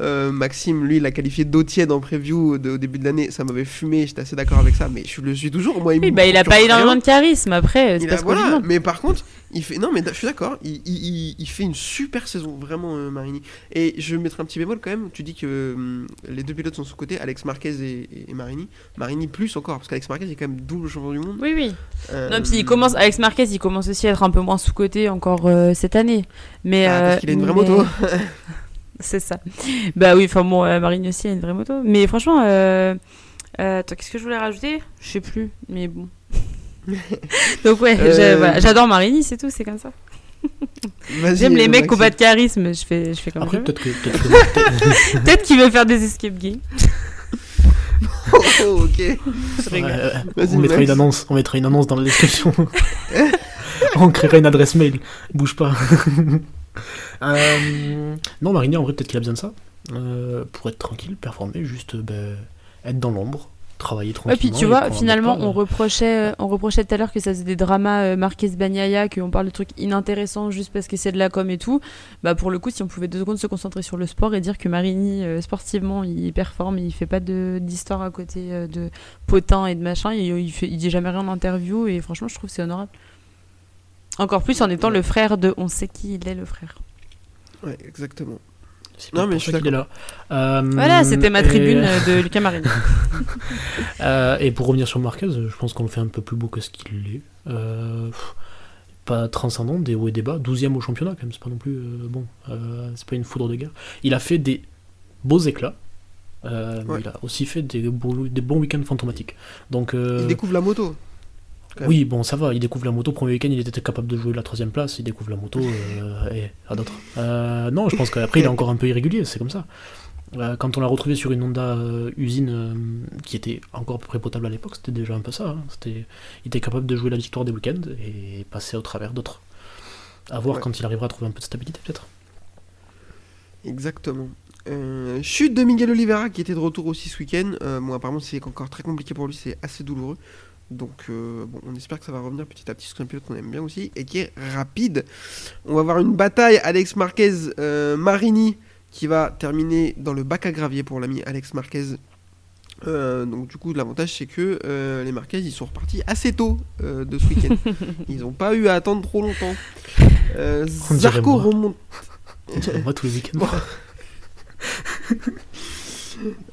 Euh, Maxime, lui, il l'a qualifié d'eau tiède en preview de, au début de l'année. Ça m'avait fumé, j'étais assez d'accord avec ça, mais je le suis toujours. Moi, il oui, bah, il a pas énormément de charisme après. C'est parce voilà, mais par contre, il fait. Non, mais je suis d'accord, il, il, il fait une super saison, vraiment, euh, Marini. Et je mettrai un petit bémol quand même. Tu dis que euh, les deux pilotes sont sous côté, Alex Marquez et, et, et Marini. Marini plus encore, parce qu'Alex Marquez est quand même double champion du monde. Oui, oui. Euh, non, puis il commence, Alex Marquez, il commence aussi à être un peu moins sous côté encore euh, cette année. Mais, ah, parce euh, qu'il a une vraie mais... moto. C'est ça. Bah oui, enfin bon, euh, Marine aussi a une vraie moto. Mais franchement, euh, euh, attends, qu'est-ce que je voulais rajouter ? Je sais plus, mais bon. Donc ouais, euh... voilà, j'adore Marini, c'est tout, c'est comme ça. Vas-y, j'aime les mecs qui ont pas de charisme, je fais, je fais comme ça. Après, peut-être, que, peut-être, que... peut-être qu'il veut faire des escape games. Oh, ok. Je rigole. Euh, Vas-y, on, mettra une annonce, on mettra une annonce dans la description. On créera une adresse mail, bouge pas. Euh, non, Marini, en vrai, peut-être qu'il a besoin de ça euh, pour être tranquille, performer, juste bah, être dans l'ombre, travailler tranquillement. Et puis tu vois, finalement, on reprochait, on reprochait tout à l'heure que ça faisait des dramas euh, Marquez-Bagnaia, qu'on parle de trucs inintéressants juste parce que c'est de la com et tout. Bah pour le coup, si on pouvait deux secondes se concentrer sur le sport et dire que Marini, euh, sportivement, il performe, il fait pas de, d'histoire à côté euh, de potin et de machin, et, il, fait, il dit jamais rien en interview, et franchement, je trouve que c'est honorable. Encore plus en étant ouais. le frère de... On sait qui il est, le frère. Ouais, exactement. C'est non, mais je suis d'accord. Qu'il est là. Euh, voilà, c'était ma tribune et... de Luca Marini. euh, et pour revenir sur Marquez, je pense qu'on le fait un peu plus beau que ce qu'il est. Euh, pas transcendant, des hauts et des bas. douzième au championnat, quand même. C'est pas non plus... Euh, bon, euh, c'est pas une foudre de guerre. Il a fait des beaux éclats. Euh, ouais. Il a aussi fait des, beaux, des bons week-ends fantomatiques. Donc, euh, il découvre la moto. Oui, bon, ça va, il découvre la moto. Premier week-end, il était capable de jouer la troisième place, il découvre la moto euh, et à d'autres. Euh, non, je pense qu'après, il est encore un peu irrégulier, c'est comme ça. Euh, quand on l'a retrouvé sur une Honda euh, usine euh, qui était encore à peu près potable à l'époque, c'était déjà un peu ça. Hein. C'était, il était capable de jouer la victoire des week-ends et passer au travers d'autres. À voir ouais. quand il arrivera à trouver un peu de stabilité, peut-être. Exactement. Euh, chute de Miguel Oliveira qui était de retour aussi ce week-end. Euh, bon, apparemment, c'est encore très compliqué pour lui, c'est assez douloureux. Donc euh, bon, on espère que ça va revenir petit à petit, c'est un pilote qu'on aime bien aussi et qui est rapide. On va avoir une bataille Alex Marquez euh, Marini qui va terminer dans le bac à gravier pour l'ami Alex Marquez. Euh, donc du coup l'avantage c'est que euh, les Marquez ils sont repartis assez tôt euh, de ce week-end. Ils n'ont pas eu à attendre trop longtemps. Euh, Zarco remonte. On dirait moi tous les week-ends.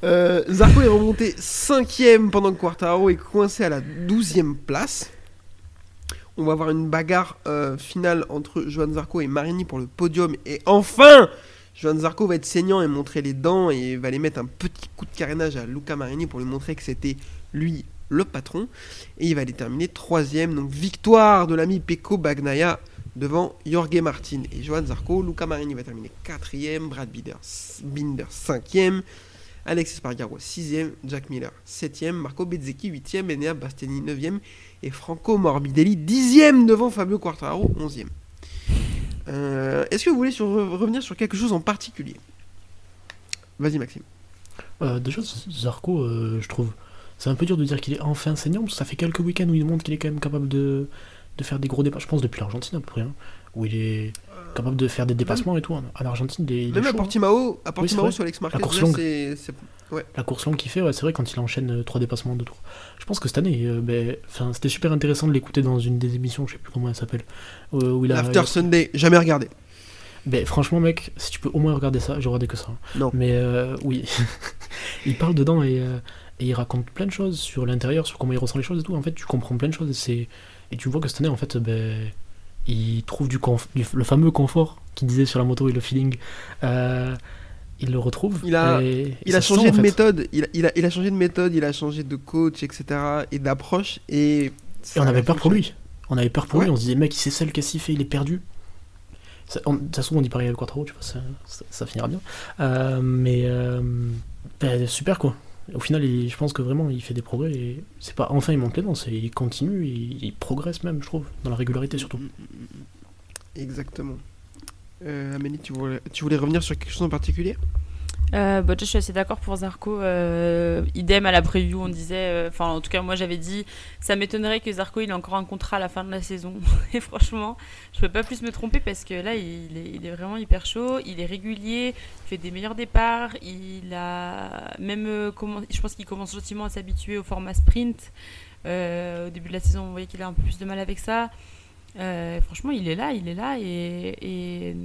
Euh, Zarco est remonté cinquième pendant que Quartararo est coincé à la douzième place. On va avoir une bagarre euh, finale entre Johann Zarco et Marini pour le podium. Et enfin, Johann Zarco va être saignant et montrer les dents et va aller mettre un petit coup de carénage à Luca Marini pour lui montrer que c'était lui le patron. Et il va aller terminer troisième. Donc victoire de l'ami Pecco Bagnaia devant Jorge Martin et Johann Zarco. Luca Marini va terminer quatrième, Brad Binder cinquième, Alex Espargaro sixième, Jack Miller septième, Marco Bezzecchi huitième, Enea Bastianini neuvième et Franco Morbidelli dixième devant Fabio Quartararo onzième. Euh, est-ce que vous voulez sur, revenir sur quelque chose en particulier ? Vas-y Maxime. Euh, déjà Zarco, euh, je trouve, c'est un peu dur de dire qu'il est enfin saignant parce que ça fait quelques week-ends où il montre qu'il est quand même capable de, de faire des gros débats. Je pense depuis l'Argentine à peu près, hein, où il est capable de faire des dépassements même, et tout. En Argentine, il est, il est même chaud, à Portimao, à Portimao oui, sur Alex Marquez, la course longue, c'est, c'est... Ouais. La course longue qu'il fait, ouais, c'est vrai, quand il enchaîne trois dépassements en deux tours. Je pense que cette année, euh, bah, c'était super intéressant de l'écouter dans une des émissions, je sais plus comment elle s'appelle. Euh, où il a, After il a... Sunday, jamais regardé. Bah, franchement, mec, si tu peux au moins regarder ça, j'ai regardé que ça. Non. Mais euh, oui, il parle dedans et, euh, et il raconte plein de choses sur l'intérieur, sur comment il ressent les choses et tout. En fait, tu comprends plein de choses et, c'est... et tu vois que cette année, en fait, ben, il trouve du, conf... du le fameux confort qu'il disait sur la moto et le feeling. Euh... Il le retrouve. Il a, et, il a changé sent, de en fait. méthode. Il a, il, a, il a changé de méthode. Il a changé de coach, et cetera. Et d'approche. Et, et on avait peur changé. pour lui. On avait peur pour ouais. lui. On se disait, mec, il sait seul, qu'est-ce qu'il fait ? Il est perdu. Ça, on, de toute façon, on y parlait avec Quartaro. Tu vois, ça, ça, ça finira bien. Euh, mais euh, ben, super quoi. Au final, il, je pense que vraiment, il fait des progrès. Et c'est pas enfin il monte les dents. C'est il continue. Il, il progresse même, je trouve, dans la régularité surtout. Exactement. Euh, Amélie, tu voulais, tu voulais revenir sur quelque chose en particulier ? euh, bah, Je suis assez d'accord pour Zarco. Euh, idem à la preview, on disait, enfin euh, en tout cas moi j'avais dit, ça m'étonnerait que Zarco il ait encore un contrat à la fin de la saison. Et franchement, je peux pas plus me tromper parce que là il est, il est vraiment hyper chaud, il est régulier, il fait des meilleurs départs, il a même, euh, comment, je pense qu'il commence gentiment à s'habituer au format sprint. Euh, au début de la saison, on voyait qu'il a un peu plus de mal avec ça. Euh, franchement, il est là, il est là, et, et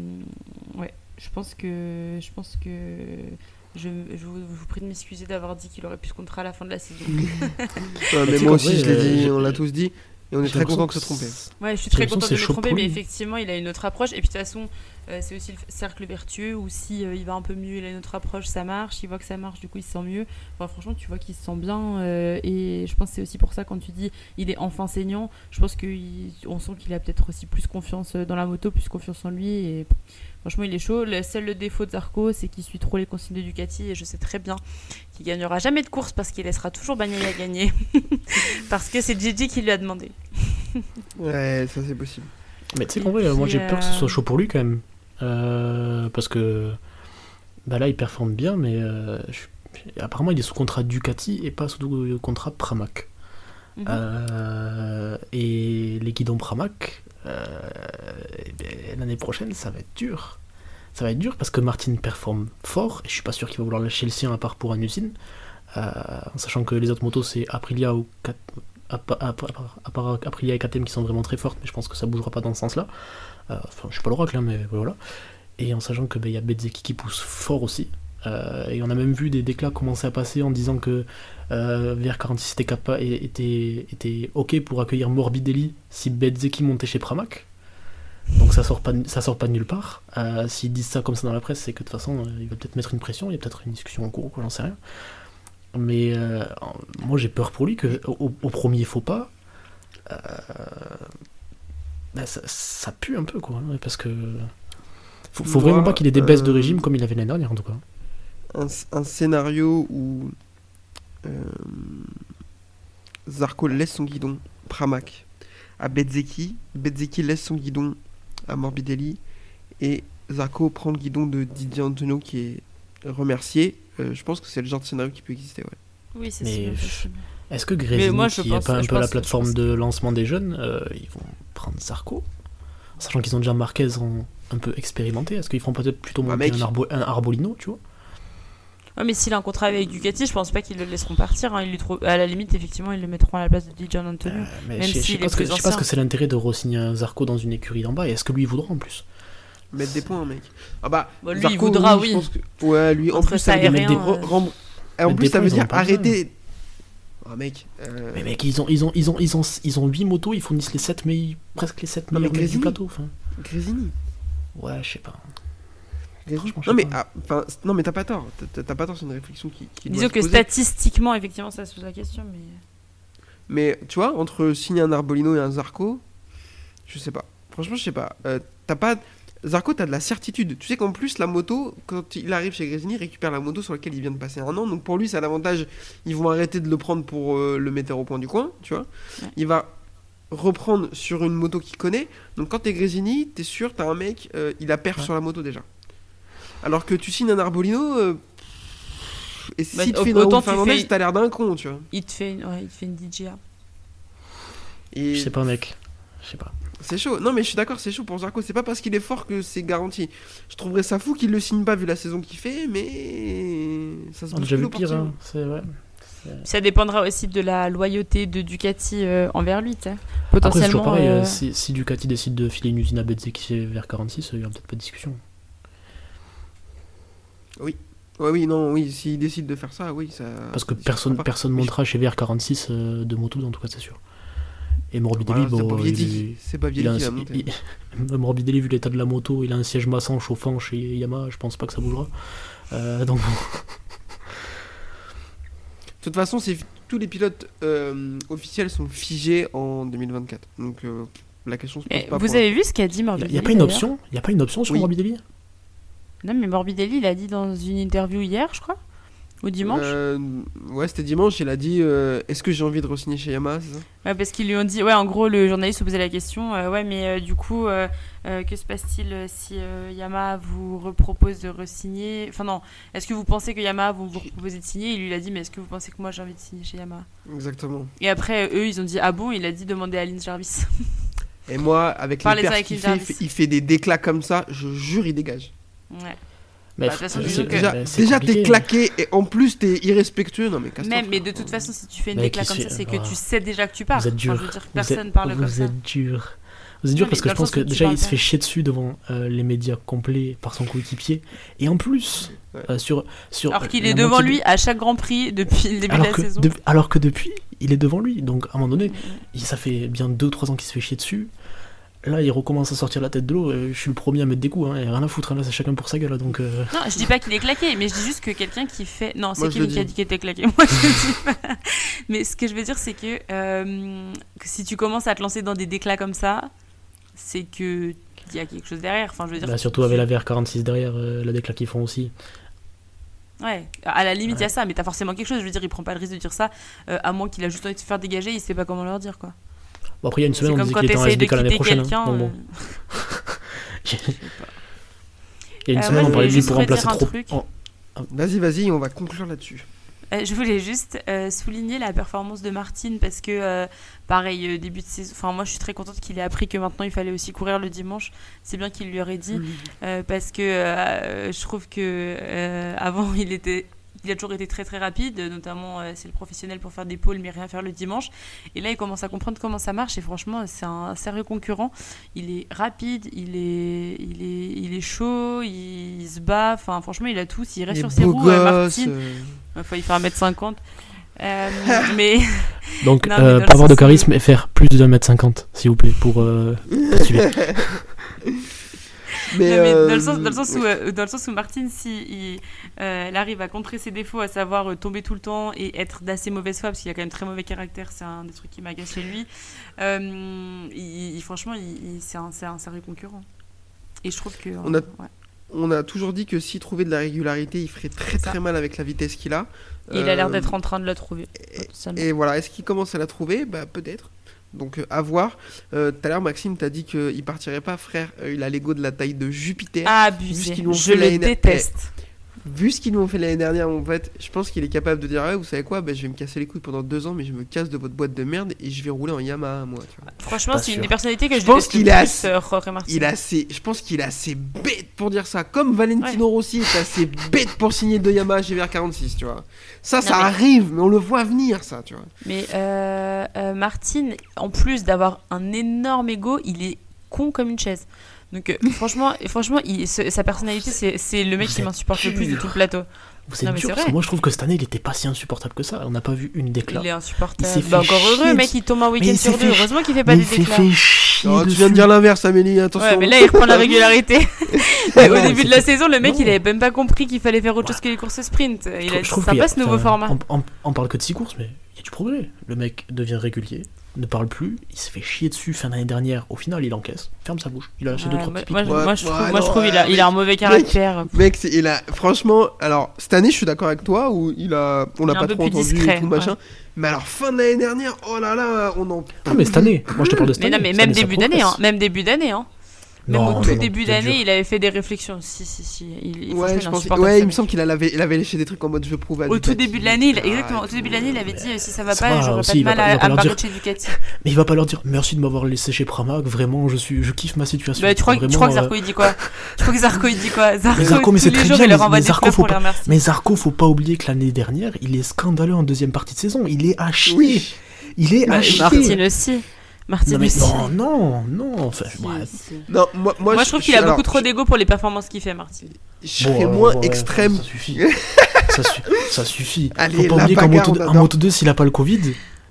ouais, je pense que je pense que je, je, vous, je vous prie de m'excuser d'avoir dit qu'il aurait pu ce contrat à la fin de la saison. ouais, mais moi aussi, vrai, je l'ai dit, on l'a tous dit, et on est très content que se tromper. Ouais, je suis très content de se tromper, mais effectivement, il a une autre approche. Et puis de toute façon, euh, c'est aussi le cercle vertueux où si euh, il va un peu mieux, il a une autre approche, ça marche. Il voit que ça marche, du coup, il se sent mieux. Enfin, franchement, tu vois qu'il se sent bien. Euh, et je pense que c'est aussi pour ça quand tu dis, il est enfin saignant. Je pense qu'on sent qu'il a peut-être aussi plus confiance dans la moto, plus confiance en lui. Et franchement, il est chaud. Le seul le défaut de Zarco, c'est qu'il suit trop les consignes de Ducati. Et je sais très bien qu'il gagnera jamais de course parce qu'il laissera toujours Bagnaia gagner parce que c'est Gigi qui lui a demandé. Ouais, ça c'est possible. Mais tu sais qu'en vrai, moi j'ai peur que ce soit chaud pour lui quand même, euh, parce que bah là il performe bien, mais euh, je, apparemment il est sous contrat Ducati et pas sous contrat Pramac. Mm-hmm. Euh, et les guidons Pramac, euh, ben, l'année prochaine ça va être dur. Ça va être dur parce que Martin performe fort et je suis pas sûr qu'il va vouloir lâcher le sien à part pour une usine, euh, en sachant que les autres motos c'est Aprilia ou quatre. À part Aprilia et K T M qui sont vraiment très fortes, mais je pense que ça bougera pas dans ce sens là. Euh, enfin, je suis pas l'oracle, hein, mais voilà. Et en sachant que ben, y a Bezzecchi qui pousse fort aussi. Euh, et on a même vu des déclats commencer à passer en disant que euh, V R quarante-six était, capa- était, était ok pour accueillir Morbidelli si Bezzecchi montait chez Pramac. Donc ça sort pas, ça sort pas de nulle part. Euh, s'ils disent ça comme ça dans la presse, c'est que de toute façon, euh, il va peut-être mettre une pression, il y a peut-être une discussion en cours, quoi, j'en sais rien. Mais euh, moi j'ai peur pour lui que au, au premier faux pas, euh, ben ça, ça pue un peu quoi, hein, parce que faut, faut vraiment pas qu'il ait des baisses euh, de régime comme il avait l'année dernière en tout cas. Un, un scénario où euh, Zarco laisse son guidon Pramac à Bezzecchi, Bezzecchi laisse son guidon à Morbidelli et Zarco prend le guidon de Didier Antonio qui est remercié. Euh, je pense que c'est le genre de scénario qui peut exister, ouais. Oui, c'est mais sûr. Mais est-ce que Grésini, qui n'a pas un peu la plateforme de lancement des jeunes, euh, ils vont prendre Zarco, sachant qu'ils ont déjà Marquez en, un peu expérimenté. Est-ce qu'ils feront peut-être plutôt ah, un, Arbo, un Arbolino, tu vois? Ouais, mais s'il a un contrat avec Ducati, je pense pas qu'ils le laisseront partir. Hein. Ils lui trou... À la limite, effectivement, ils le mettront à la place de Di Gian Antonio. Euh, même je, si je, pense que, je pense que c'est l'intérêt de re-signer un Zarco dans une écurie d'en bas. Et est-ce que lui, il voudra en plus mettre des points, mec. Ah bah, bon, lui, Zarco, il voudra, oui. oui. Que... Ouais, lui, en Entre plus, ça veut dire... Des... Euh... Ram... En plus, ça veut dire arrêter... Ah, mec... Euh... Mais mec, ils ont, ils, ont, ils, ont, ils, ont, ils ont huit motos, ils fournissent les sept, mais... presque les sept meilleurs mecs du plateau. Fin... Grésini. Ouais, je sais pas. Grésini. Non, mais, pas. Ah, non, mais t'as pas tort. T'as, t'as pas tort, c'est une réflexion qui... qui Disons que statistiquement, effectivement, ça se pose la question, mais... Mais, tu vois, entre signer un Arbolino et un Zarco, je sais pas. Franchement, je sais pas. Euh, t'as pas... Zarco, t'as de la certitude. Tu sais qu'en plus, la moto, quand il arrive chez Grésini, il récupère la moto sur laquelle il vient de passer un an. Donc pour lui, ça a l'avantage. Ils vont arrêter de le prendre pour euh, le mettre au point du coin, tu vois. Ouais. Il va reprendre sur une moto qu'il connaît. Donc quand t'es Grésini, t'es sûr, t'as un mec, euh, il a perf ouais. sur la moto déjà. Alors que tu signes un Arbolino, euh, et si bah, tu fais une Raúl Fernández, fais... t'as l'air d'un con, tu vois. Il te fait une, ouais, il te fait une D J A. Et... Je sais pas, mec. Je sais pas. C'est chaud. Non, mais je suis d'accord, c'est chaud pour Zarco. C'est pas parce qu'il est fort que c'est garanti. Je trouverais ça fou qu'il le signe pas vu la saison qu'il fait, mais ça se bouge plus au pire. Hein. C'est vrai. C'est... Ça dépendra aussi de la loyauté de Ducati euh, envers lui, t'sais. Potentiellement. Après, pareil, euh... si, si Ducati décide de filer une usine à Bezzecchi vers quarante-six, il y aura peut-être pas de discussion. Oui. Ouais, oui, non, oui, s'ils décident de faire ça, oui, ça. Parce que personne, personne montera chez V R quarante-six euh, de Moto deux, en tout cas, c'est sûr. Et Morbidelli, voilà, bon, il, c'est pas Vietti qui va monter. Il, Morbidelli, vu l'état de la moto, il a un siège massant chauffant chez Yamaha, je pense pas que ça bougera. Euh, donc. De toute façon, c'est, tous les pilotes euh, officiels sont figés en deux mille vingt-quatre. Donc euh, la question se pose mais pas. Vous avez un... vu ce qu'a dit Morbidelli? Il n'y a pas une option. Il y a pas une option sur oui. Morbidelli. Non, mais Morbidelli, il a dit dans une interview hier, je crois, ou dimanche. Euh, ouais, c'était dimanche. Il a dit euh, est-ce que j'ai envie de re-signer chez Yamaha? Ouais, parce qu'ils lui ont dit ouais, en gros, le journaliste se posait la question. Euh, ouais, mais euh, du coup, euh, euh, que se passe-t-il si euh, Yamaha vous repropose de re-signer? Enfin non, est-ce que vous pensez que Yamaha vous, vous proposer de signer? Il lui a dit mais est-ce que vous pensez que moi j'ai envie de signer chez Yamaha? Exactement. Et après, eux, ils ont dit ah bon? Il a dit demandez à Lynn Jarvis. Et moi, avec les perches qu'il fait, il fait des déclats comme ça. Je jure, il dégage. Ouais. Mais bah, façon, c'est, que... déjà, déjà t'es claqué mais... et en plus t'es irrespectueux. Non mais casse-toi. Même, mais de toute façon, si tu fais une déclaration comme ça, c'est que ah. tu sais déjà que tu pars. Vous êtes dur. Enfin, je veux dire, personne êtes, parle comme vous ça. Êtes dur. Vous êtes dur non, parce que je pense que, que déjà il se fait chier dessus devant euh, les médias complets par son coéquipier et en plus ouais. euh, sur sur. Alors qu'il est devant lui de... à chaque Grand Prix depuis le début alors de la que, saison. De... Alors que depuis, il est devant lui. Donc à un moment donné, mmh. ça fait bien deux trois ans qu'il se fait chier dessus. Là, il recommence à sortir la tête de l'eau. Je suis le premier à mettre des coups. Hein. Il n'y a rien à foutre. Hein. Là, c'est chacun pour sa gueule. Donc, euh... non, je dis pas qu'il est claqué, mais je dis juste que quelqu'un qui fait. Non, c'est Kevin qui a dit qu'il était claqué. Moi, je dis pas. Mais ce que je veux dire, c'est que, euh, que si tu commences à te lancer dans des déclats comme ça, c'est qu'il y a quelque chose derrière. Enfin, je veux dire. Bah, surtout avec la V R quarante-six derrière, euh, la déclat qu'ils font aussi. Ouais, à la limite, il ouais. y a ça, mais t'as forcément quelque chose. Je veux dire, il prend pas le risque de dire ça, euh, à moins qu'il a juste envie de se faire dégager. Il sait pas comment leur dire, quoi. Bon, après, il y a une semaine, on disait qu'il était en S D K l'année prochaine. Hein. Non, bon. il y a une euh, semaine, moi, on parlait de lui pour remplacer trop. Oh. Vas-y, vas-y, on va conclure là-dessus. Euh, je voulais juste euh, souligner la performance de Martin parce que, euh, pareil, euh, début de saison. Enfin, moi, je suis très contente qu'il ait appris que maintenant il fallait aussi courir le dimanche. C'est bien qu'il lui aurait dit mmh. euh, parce que euh, je trouve que euh, avant, il était. Il a toujours été très très rapide, notamment euh, c'est le professionnel pour faire des pôles mais rien faire le dimanche. Et là, il commence à comprendre comment ça marche et franchement, c'est un sérieux concurrent. Il est rapide, il est, il est, il est chaud, il, il se bat. Enfin, franchement, il a tout. S'il reste les sur ses roues, euh, Martin, euh... enfin, il fait un mètre cinquante. Euh, mais... Donc, non, mais euh, pas avoir de charisme c'est... et faire plus de un mètre cinquante, s'il vous plaît, pour euh, suivre. Mais non, mais dans, le sens, dans, le sens où, oui. dans le sens où Martin, si il, euh, elle arrive à contrer ses défauts, à savoir euh, tomber tout le temps et être d'assez mauvaise foi, parce qu'il a quand même très mauvais caractère, c'est un des trucs qui m'agace chez lui, euh, il, il, franchement, il, il, c'est, un, c'est un sérieux concurrent. Et je trouve que... On, euh, a, ouais. on a toujours dit que s'il trouvait de la régularité, il ferait très très mal avec la vitesse qu'il a. Euh, il a l'air d'être en train de la trouver. Et, et voilà, est-ce qu'il commence à la trouver? Bah, peut-être. Donc euh, à voir. Euh, tout à l'heure Maxime t'a dit qu'il partirait pas, frère. Euh, il a l'ego de la taille de Jupiter. Ah, abusé. Je le déteste. Eh, vu ce qu'ils nous ont fait l'année dernière, en fait, je pense qu'il est capable de dire ah, vous savez quoi, ben, je vais me casser les couilles pendant deux ans, mais je me casse de votre boîte de merde et je vais rouler en Yamaha, moi. Tu vois. Franchement, c'est sûr. Une des personnalités que je, je pense qu'il est assez, euh, il assez, je pense qu'il est assez bête pour dire ça. Comme Valentino ouais. Rossi est assez bête pour signer de Yamaha chez V R quarante-six, tu vois. Ça, non, ça mais... arrive, mais on le voit venir, ça, tu vois. Mais euh, euh, Martin, en plus d'avoir un énorme ego, il est con comme une chaise. Donc euh, franchement, franchement il, ce, sa personnalité, c'est, c'est le mec vous qui m'insupporte dur. Le plus de tout le plateau. Vous non, mais dur, c'est vrai. Moi, je trouve que cette année, il n'était pas si insupportable que ça. On n'a pas vu une déclat. Il est insupportable. Il bah, encore heureux, le mec, il tombe un week-end sur deux. Fait... Heureusement qu'il ne fait pas mais des déclats. Oh, tu viens de dire l'inverse, Amélie, attention. Ouais, mais là, il reprend la régularité. Au non, début de la saison, le mec, non. il n'avait même pas compris qu'il fallait faire autre chose ouais. que les courses sprint. Il je a trouve sympa ce nouveau format. On parle que de six courses, mais il y a du progrès. Le mec devient régulier. Ne parle plus, il se fait chier dessus fin d'année dernière, au final il encaisse, ferme sa bouche, il a lâché ouais, deux trois petits pics. Moi, moi, moi je trouve, ouais, moi, je trouve ouais, il, a, mec, il a un mauvais caractère. Mec, mec il a, franchement, alors cette année je suis d'accord avec toi, où il a, on l'a pas trop entendu discret, et tout machin, ouais. mais alors fin d'année dernière, oh là là, on en... Ah mais cette année, moi je te parle de cette mais année. Non, mais même, année, début d'année, hein, même début d'année, hein. Même non, au tout non, début d'année, dur. Il avait fait des réflexions. Si, si, si. Il, il ouais, je pense, ouais il me semble qu'il avait, il avait léché des trucs en mode je prouve à Ducati. Au tout début de l'année, il, exactement. Au tout début de l'année, il avait dit si ça va ça pas, va, j'aurais pas de mal à, à me barrer chez Ducati. Mais il va pas leur dire merci de m'avoir laissé chez Pramac, vraiment, je, suis, je kiffe ma situation. Bah, tu crois, vraiment, tu crois que Zarco il dit quoi Tu crois que Zarco il dit quoi Zarco, mais, Zarco, mais c'est très jours, bien, mais, mais, Zarco, faut pas, mais Zarco, faut pas oublier que l'année dernière, il est scandaleux en deuxième partie de saison. Il est à chier. Il est à chier. Martin aussi. Martin. Non, mais non, non, non. Enfin, si, bref. Si. Non, moi, moi, moi, je trouve je, qu'il a alors, beaucoup trop d'ego pour les performances qu'il fait, Martin. Je serais bon, moins ouais, extrême. Ça suffit. ça, su- ça suffit. Allez, faut pas oublier qu'en moto, en moto deux, s'il a pas le Covid,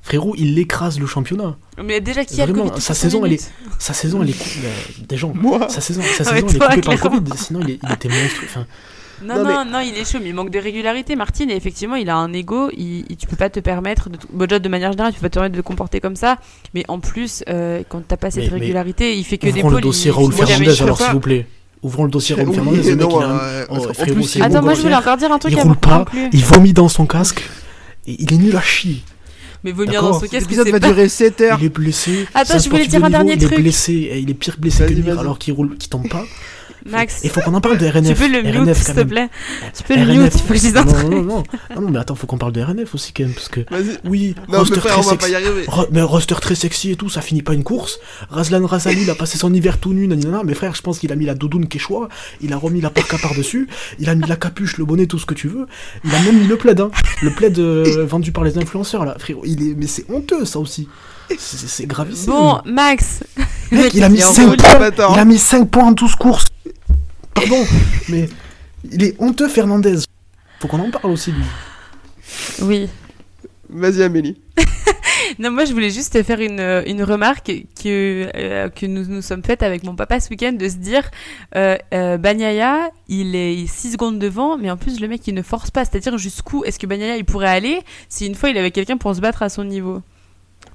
frérot, il écrase le championnat. Mais déjà, qui a vraiment, le Covid sa saison, elle est, sa saison, elle est coupée. Des gens. Moi. Sa saison, sa saison, elle est coupée par le Covid. Sinon, il, est, il était monstre. Enfin. Non, non, non, mais... non, il est chaud, mais il manque de régularité, Martin. Et effectivement, il a un ego. Il, il, tu peux pas te permettre, de, bon, déjà, de manière générale, tu peux pas te permettre de te comporter comme ça. Mais en plus, euh, quand t'as pas cette mais, régularité, mais il fait que des pôles. Le dossier Raúl Fernández, alors, s'il vous plaît. Ouvrons le dossier Raúl Fernández. Le mec, il a un frérot, c'est bon. Attends, moi, je voulais encore dire un truc. Il roule pas, il vomit dans son casque. Il est nul à chier. Mais vomir dans son casque, l'épisode va durer sept heures. Il est blessé. Attends, je voulais dire un dernier truc. Il est blessé, il est pire blessé que Mir, alors qu'il roule, qu'il tombe pas. Max, il faut qu'on en parle de R N F. Tu peux le mute, R N F, s'il te plaît. Tu peux R N F. Le mute, il faut que je dise un truc. Non, non, non, non, mais attends, faut qu'on parle de R N F aussi quand même, parce que vas-y. Oui, non, roster frère, très sexy, Ro- mais roster très sexy et tout, ça finit pas une course. Razlan Razali, il a passé son hiver tout nu, nanana, mais frère, je pense qu'il a mis la doudoune Quechua, il a remis la parka par dessus, il a mis la capuche, le bonnet, tout ce que tu veux, il a même mis le plaid, hein, le plaid euh, vendu par les influenceurs là, frérot, il est, mais c'est honteux ça aussi. C'est, c'est gravissime. Bon, Max. Mec, il a mis cinq points. Il a mis cinq points en douze courses. Pardon, mais il est honteux, Fernandez. Faut qu'on en parle aussi, lui. Oui. Vas-y, Amélie. Non, moi, je voulais juste te faire une, une remarque que, euh, que nous nous sommes faites avec mon papa ce week-end, de se dire euh, euh, Bagnaia, il est six secondes devant, mais en plus, le mec, il ne force pas. C'est-à-dire, jusqu'où est-ce que Bagnaia, il pourrait aller si une fois, il avait quelqu'un pour se battre à son niveau ?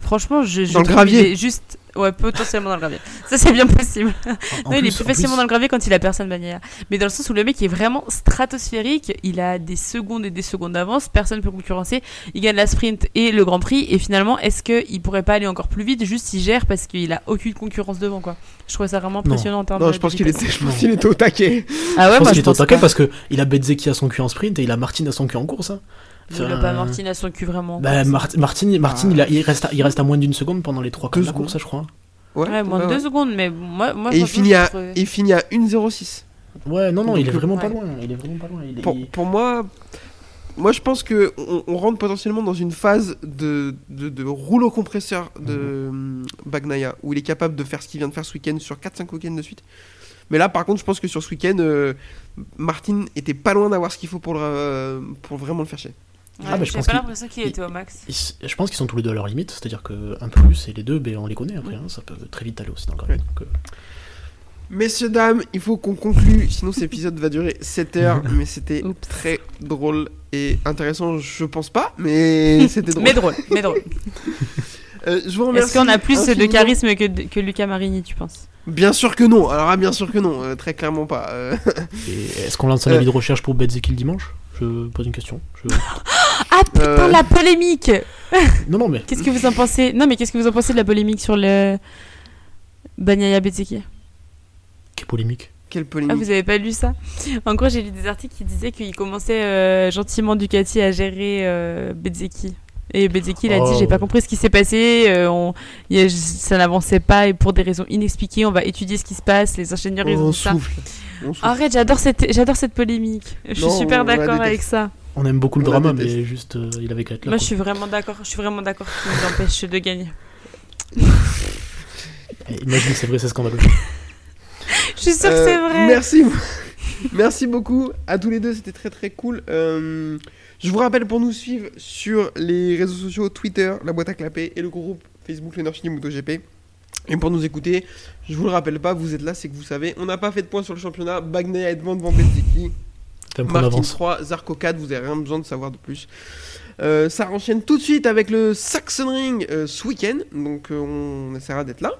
Franchement, je, je dans le gravier, juste ouais, potentiellement dans le gravier. Ça c'est bien possible. En, en non, plus, il est plus facilement plus dans le gravier quand il a personne Bagnaia. Mais dans le sens où le mec est vraiment stratosphérique, il a des secondes et des secondes d'avance, personne peut concurrencer. Il gagne la sprint et le Grand Prix. Et finalement, est-ce que il pourrait pas aller encore plus vite juste s'il gère parce qu'il a aucune concurrence devant quoi. Je trouve ça vraiment impressionnant. Non, non je pense qu'il était, je pense qu'il était au taquet. Ah ouais, je pense bah, qu'il était au taquet parce que il a Bezzecchi à son cul en sprint et il a Martin à son cul en course. Hein. Il n'a pas Martin à son cul vraiment. Bah, Mar- Martin, Martin ah. il, a, il, reste à, il reste à moins d'une seconde pendant les trois courses, cours, ça je crois. Ouais, ouais moins de ouais. deux secondes, mais moi, moi et il finit à, trouve... il finit à une zéro six. Ouais, non, non, donc, il, est ouais. il est vraiment pas loin. Il est... Pour, pour moi, moi je pense qu'on on rentre potentiellement dans une phase de, de, de rouleau compresseur de mmh. Bagnaia, où il est capable de faire ce qu'il vient de faire ce week-end sur quatre cinq week-ends de suite. Mais là, par contre, je pense que sur ce week-end, euh, Martin était pas loin d'avoir ce qu'il faut pour, le, euh, pour vraiment le faire chier. Ouais, ah bah, je pense pas l'impression qu'il était au max. Ils, je pense qu'ils sont tous les deux à leur limite, c'est-à-dire qu'un plus et les deux, ben, on les connaît après, oui. hein, ça peut très vite aller aussi dans le gravier. Oui. Euh... Messieurs, dames, il faut qu'on conclue, sinon cet épisode va durer sept heures, mais c'était Oups. très drôle et intéressant, je pense pas, mais c'était drôle. mais drôle, mais drôle. euh, je vous remercie. Est-ce qu'on a plus infiniment de charisme que, de, que Luca Marini, tu penses ? Bien sûr que non, alors ah, bien sûr que non, euh, très clairement pas. Euh... Et est-ce qu'on lance un avis euh... de recherche pour Bezzecchi le dimanche ? Je pose une question. Je... Ah putain, euh... la polémique. Non, non, mais... Qu'est-ce que vous en pensez ? Non, mais qu'est-ce que vous en pensez de la polémique sur le... Bagnaia Bezzecchi ? Quelle polémique ? Quelle polémique ? Ah, vous avez pas lu ça ? En gros, j'ai lu des articles qui disaient qu'il commençait euh, gentiment Ducati à gérer euh, Bezzecchi. Et Bezzecchi, il a oh. dit, j'ai pas compris ce qui s'est passé, euh, on... il a... ça n'avançait pas, et pour des raisons inexpliquées, on va étudier ce qui se passe, les ingénieurs, ils ont ça. Arrête, j'adore cette, j'adore cette polémique, je suis super d'accord avec ça. On aime beaucoup le on drama, mais juste, euh, il avait qu'à être là. Moi, quoi. je suis vraiment d'accord, je suis vraiment d'accord qu'il nous empêche de gagner. Imagine, c'est vrai, c'est scandaleux. Je suis sûre euh, que c'est vrai. Merci, merci beaucoup à tous les deux, c'était très très cool. Euh... Je vous rappelle pour nous suivre sur les réseaux sociaux Twitter, la boîte à clapper et le groupe Facebook l'Energy MotoGP. Et pour nous écouter, je vous le rappelle pas, vous êtes là, c'est que vous savez. On n'a pas fait de points sur le championnat. Bagnaia est devant devant Bezzecchi. Martin trois, Zarco quatre, vous n'avez rien besoin de savoir de plus. Euh, ça enchaîne tout de suite avec le Sachsenring euh, ce week-end. Donc euh, on essaiera d'être là.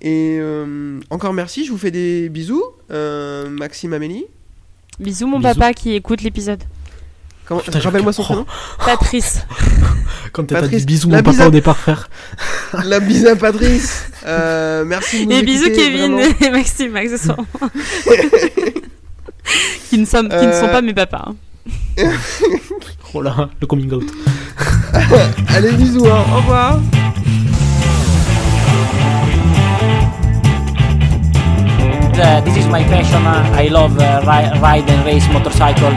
Et euh, encore merci, je vous fais des bisous. Euh, Maxime, Amélie. Bisous mon bisous. Papa qui écoute l'épisode. Comment... Putain, rappelle-moi son prénom. Patrice. Quand t'as Patrice. Pas dit bisous mon papa à... au départ frère. La bise à Patrice. Euh, merci de nous et écouter. Et bisous Kevin vraiment. Et Maxime accessoirement. qui, ne sont, qui euh... ne sont pas mes papas. Hein. Oh là, le coming out. Allez bisous, hein. Au revoir. Uh, this is my passion. I love uh, ride and race motorcycle.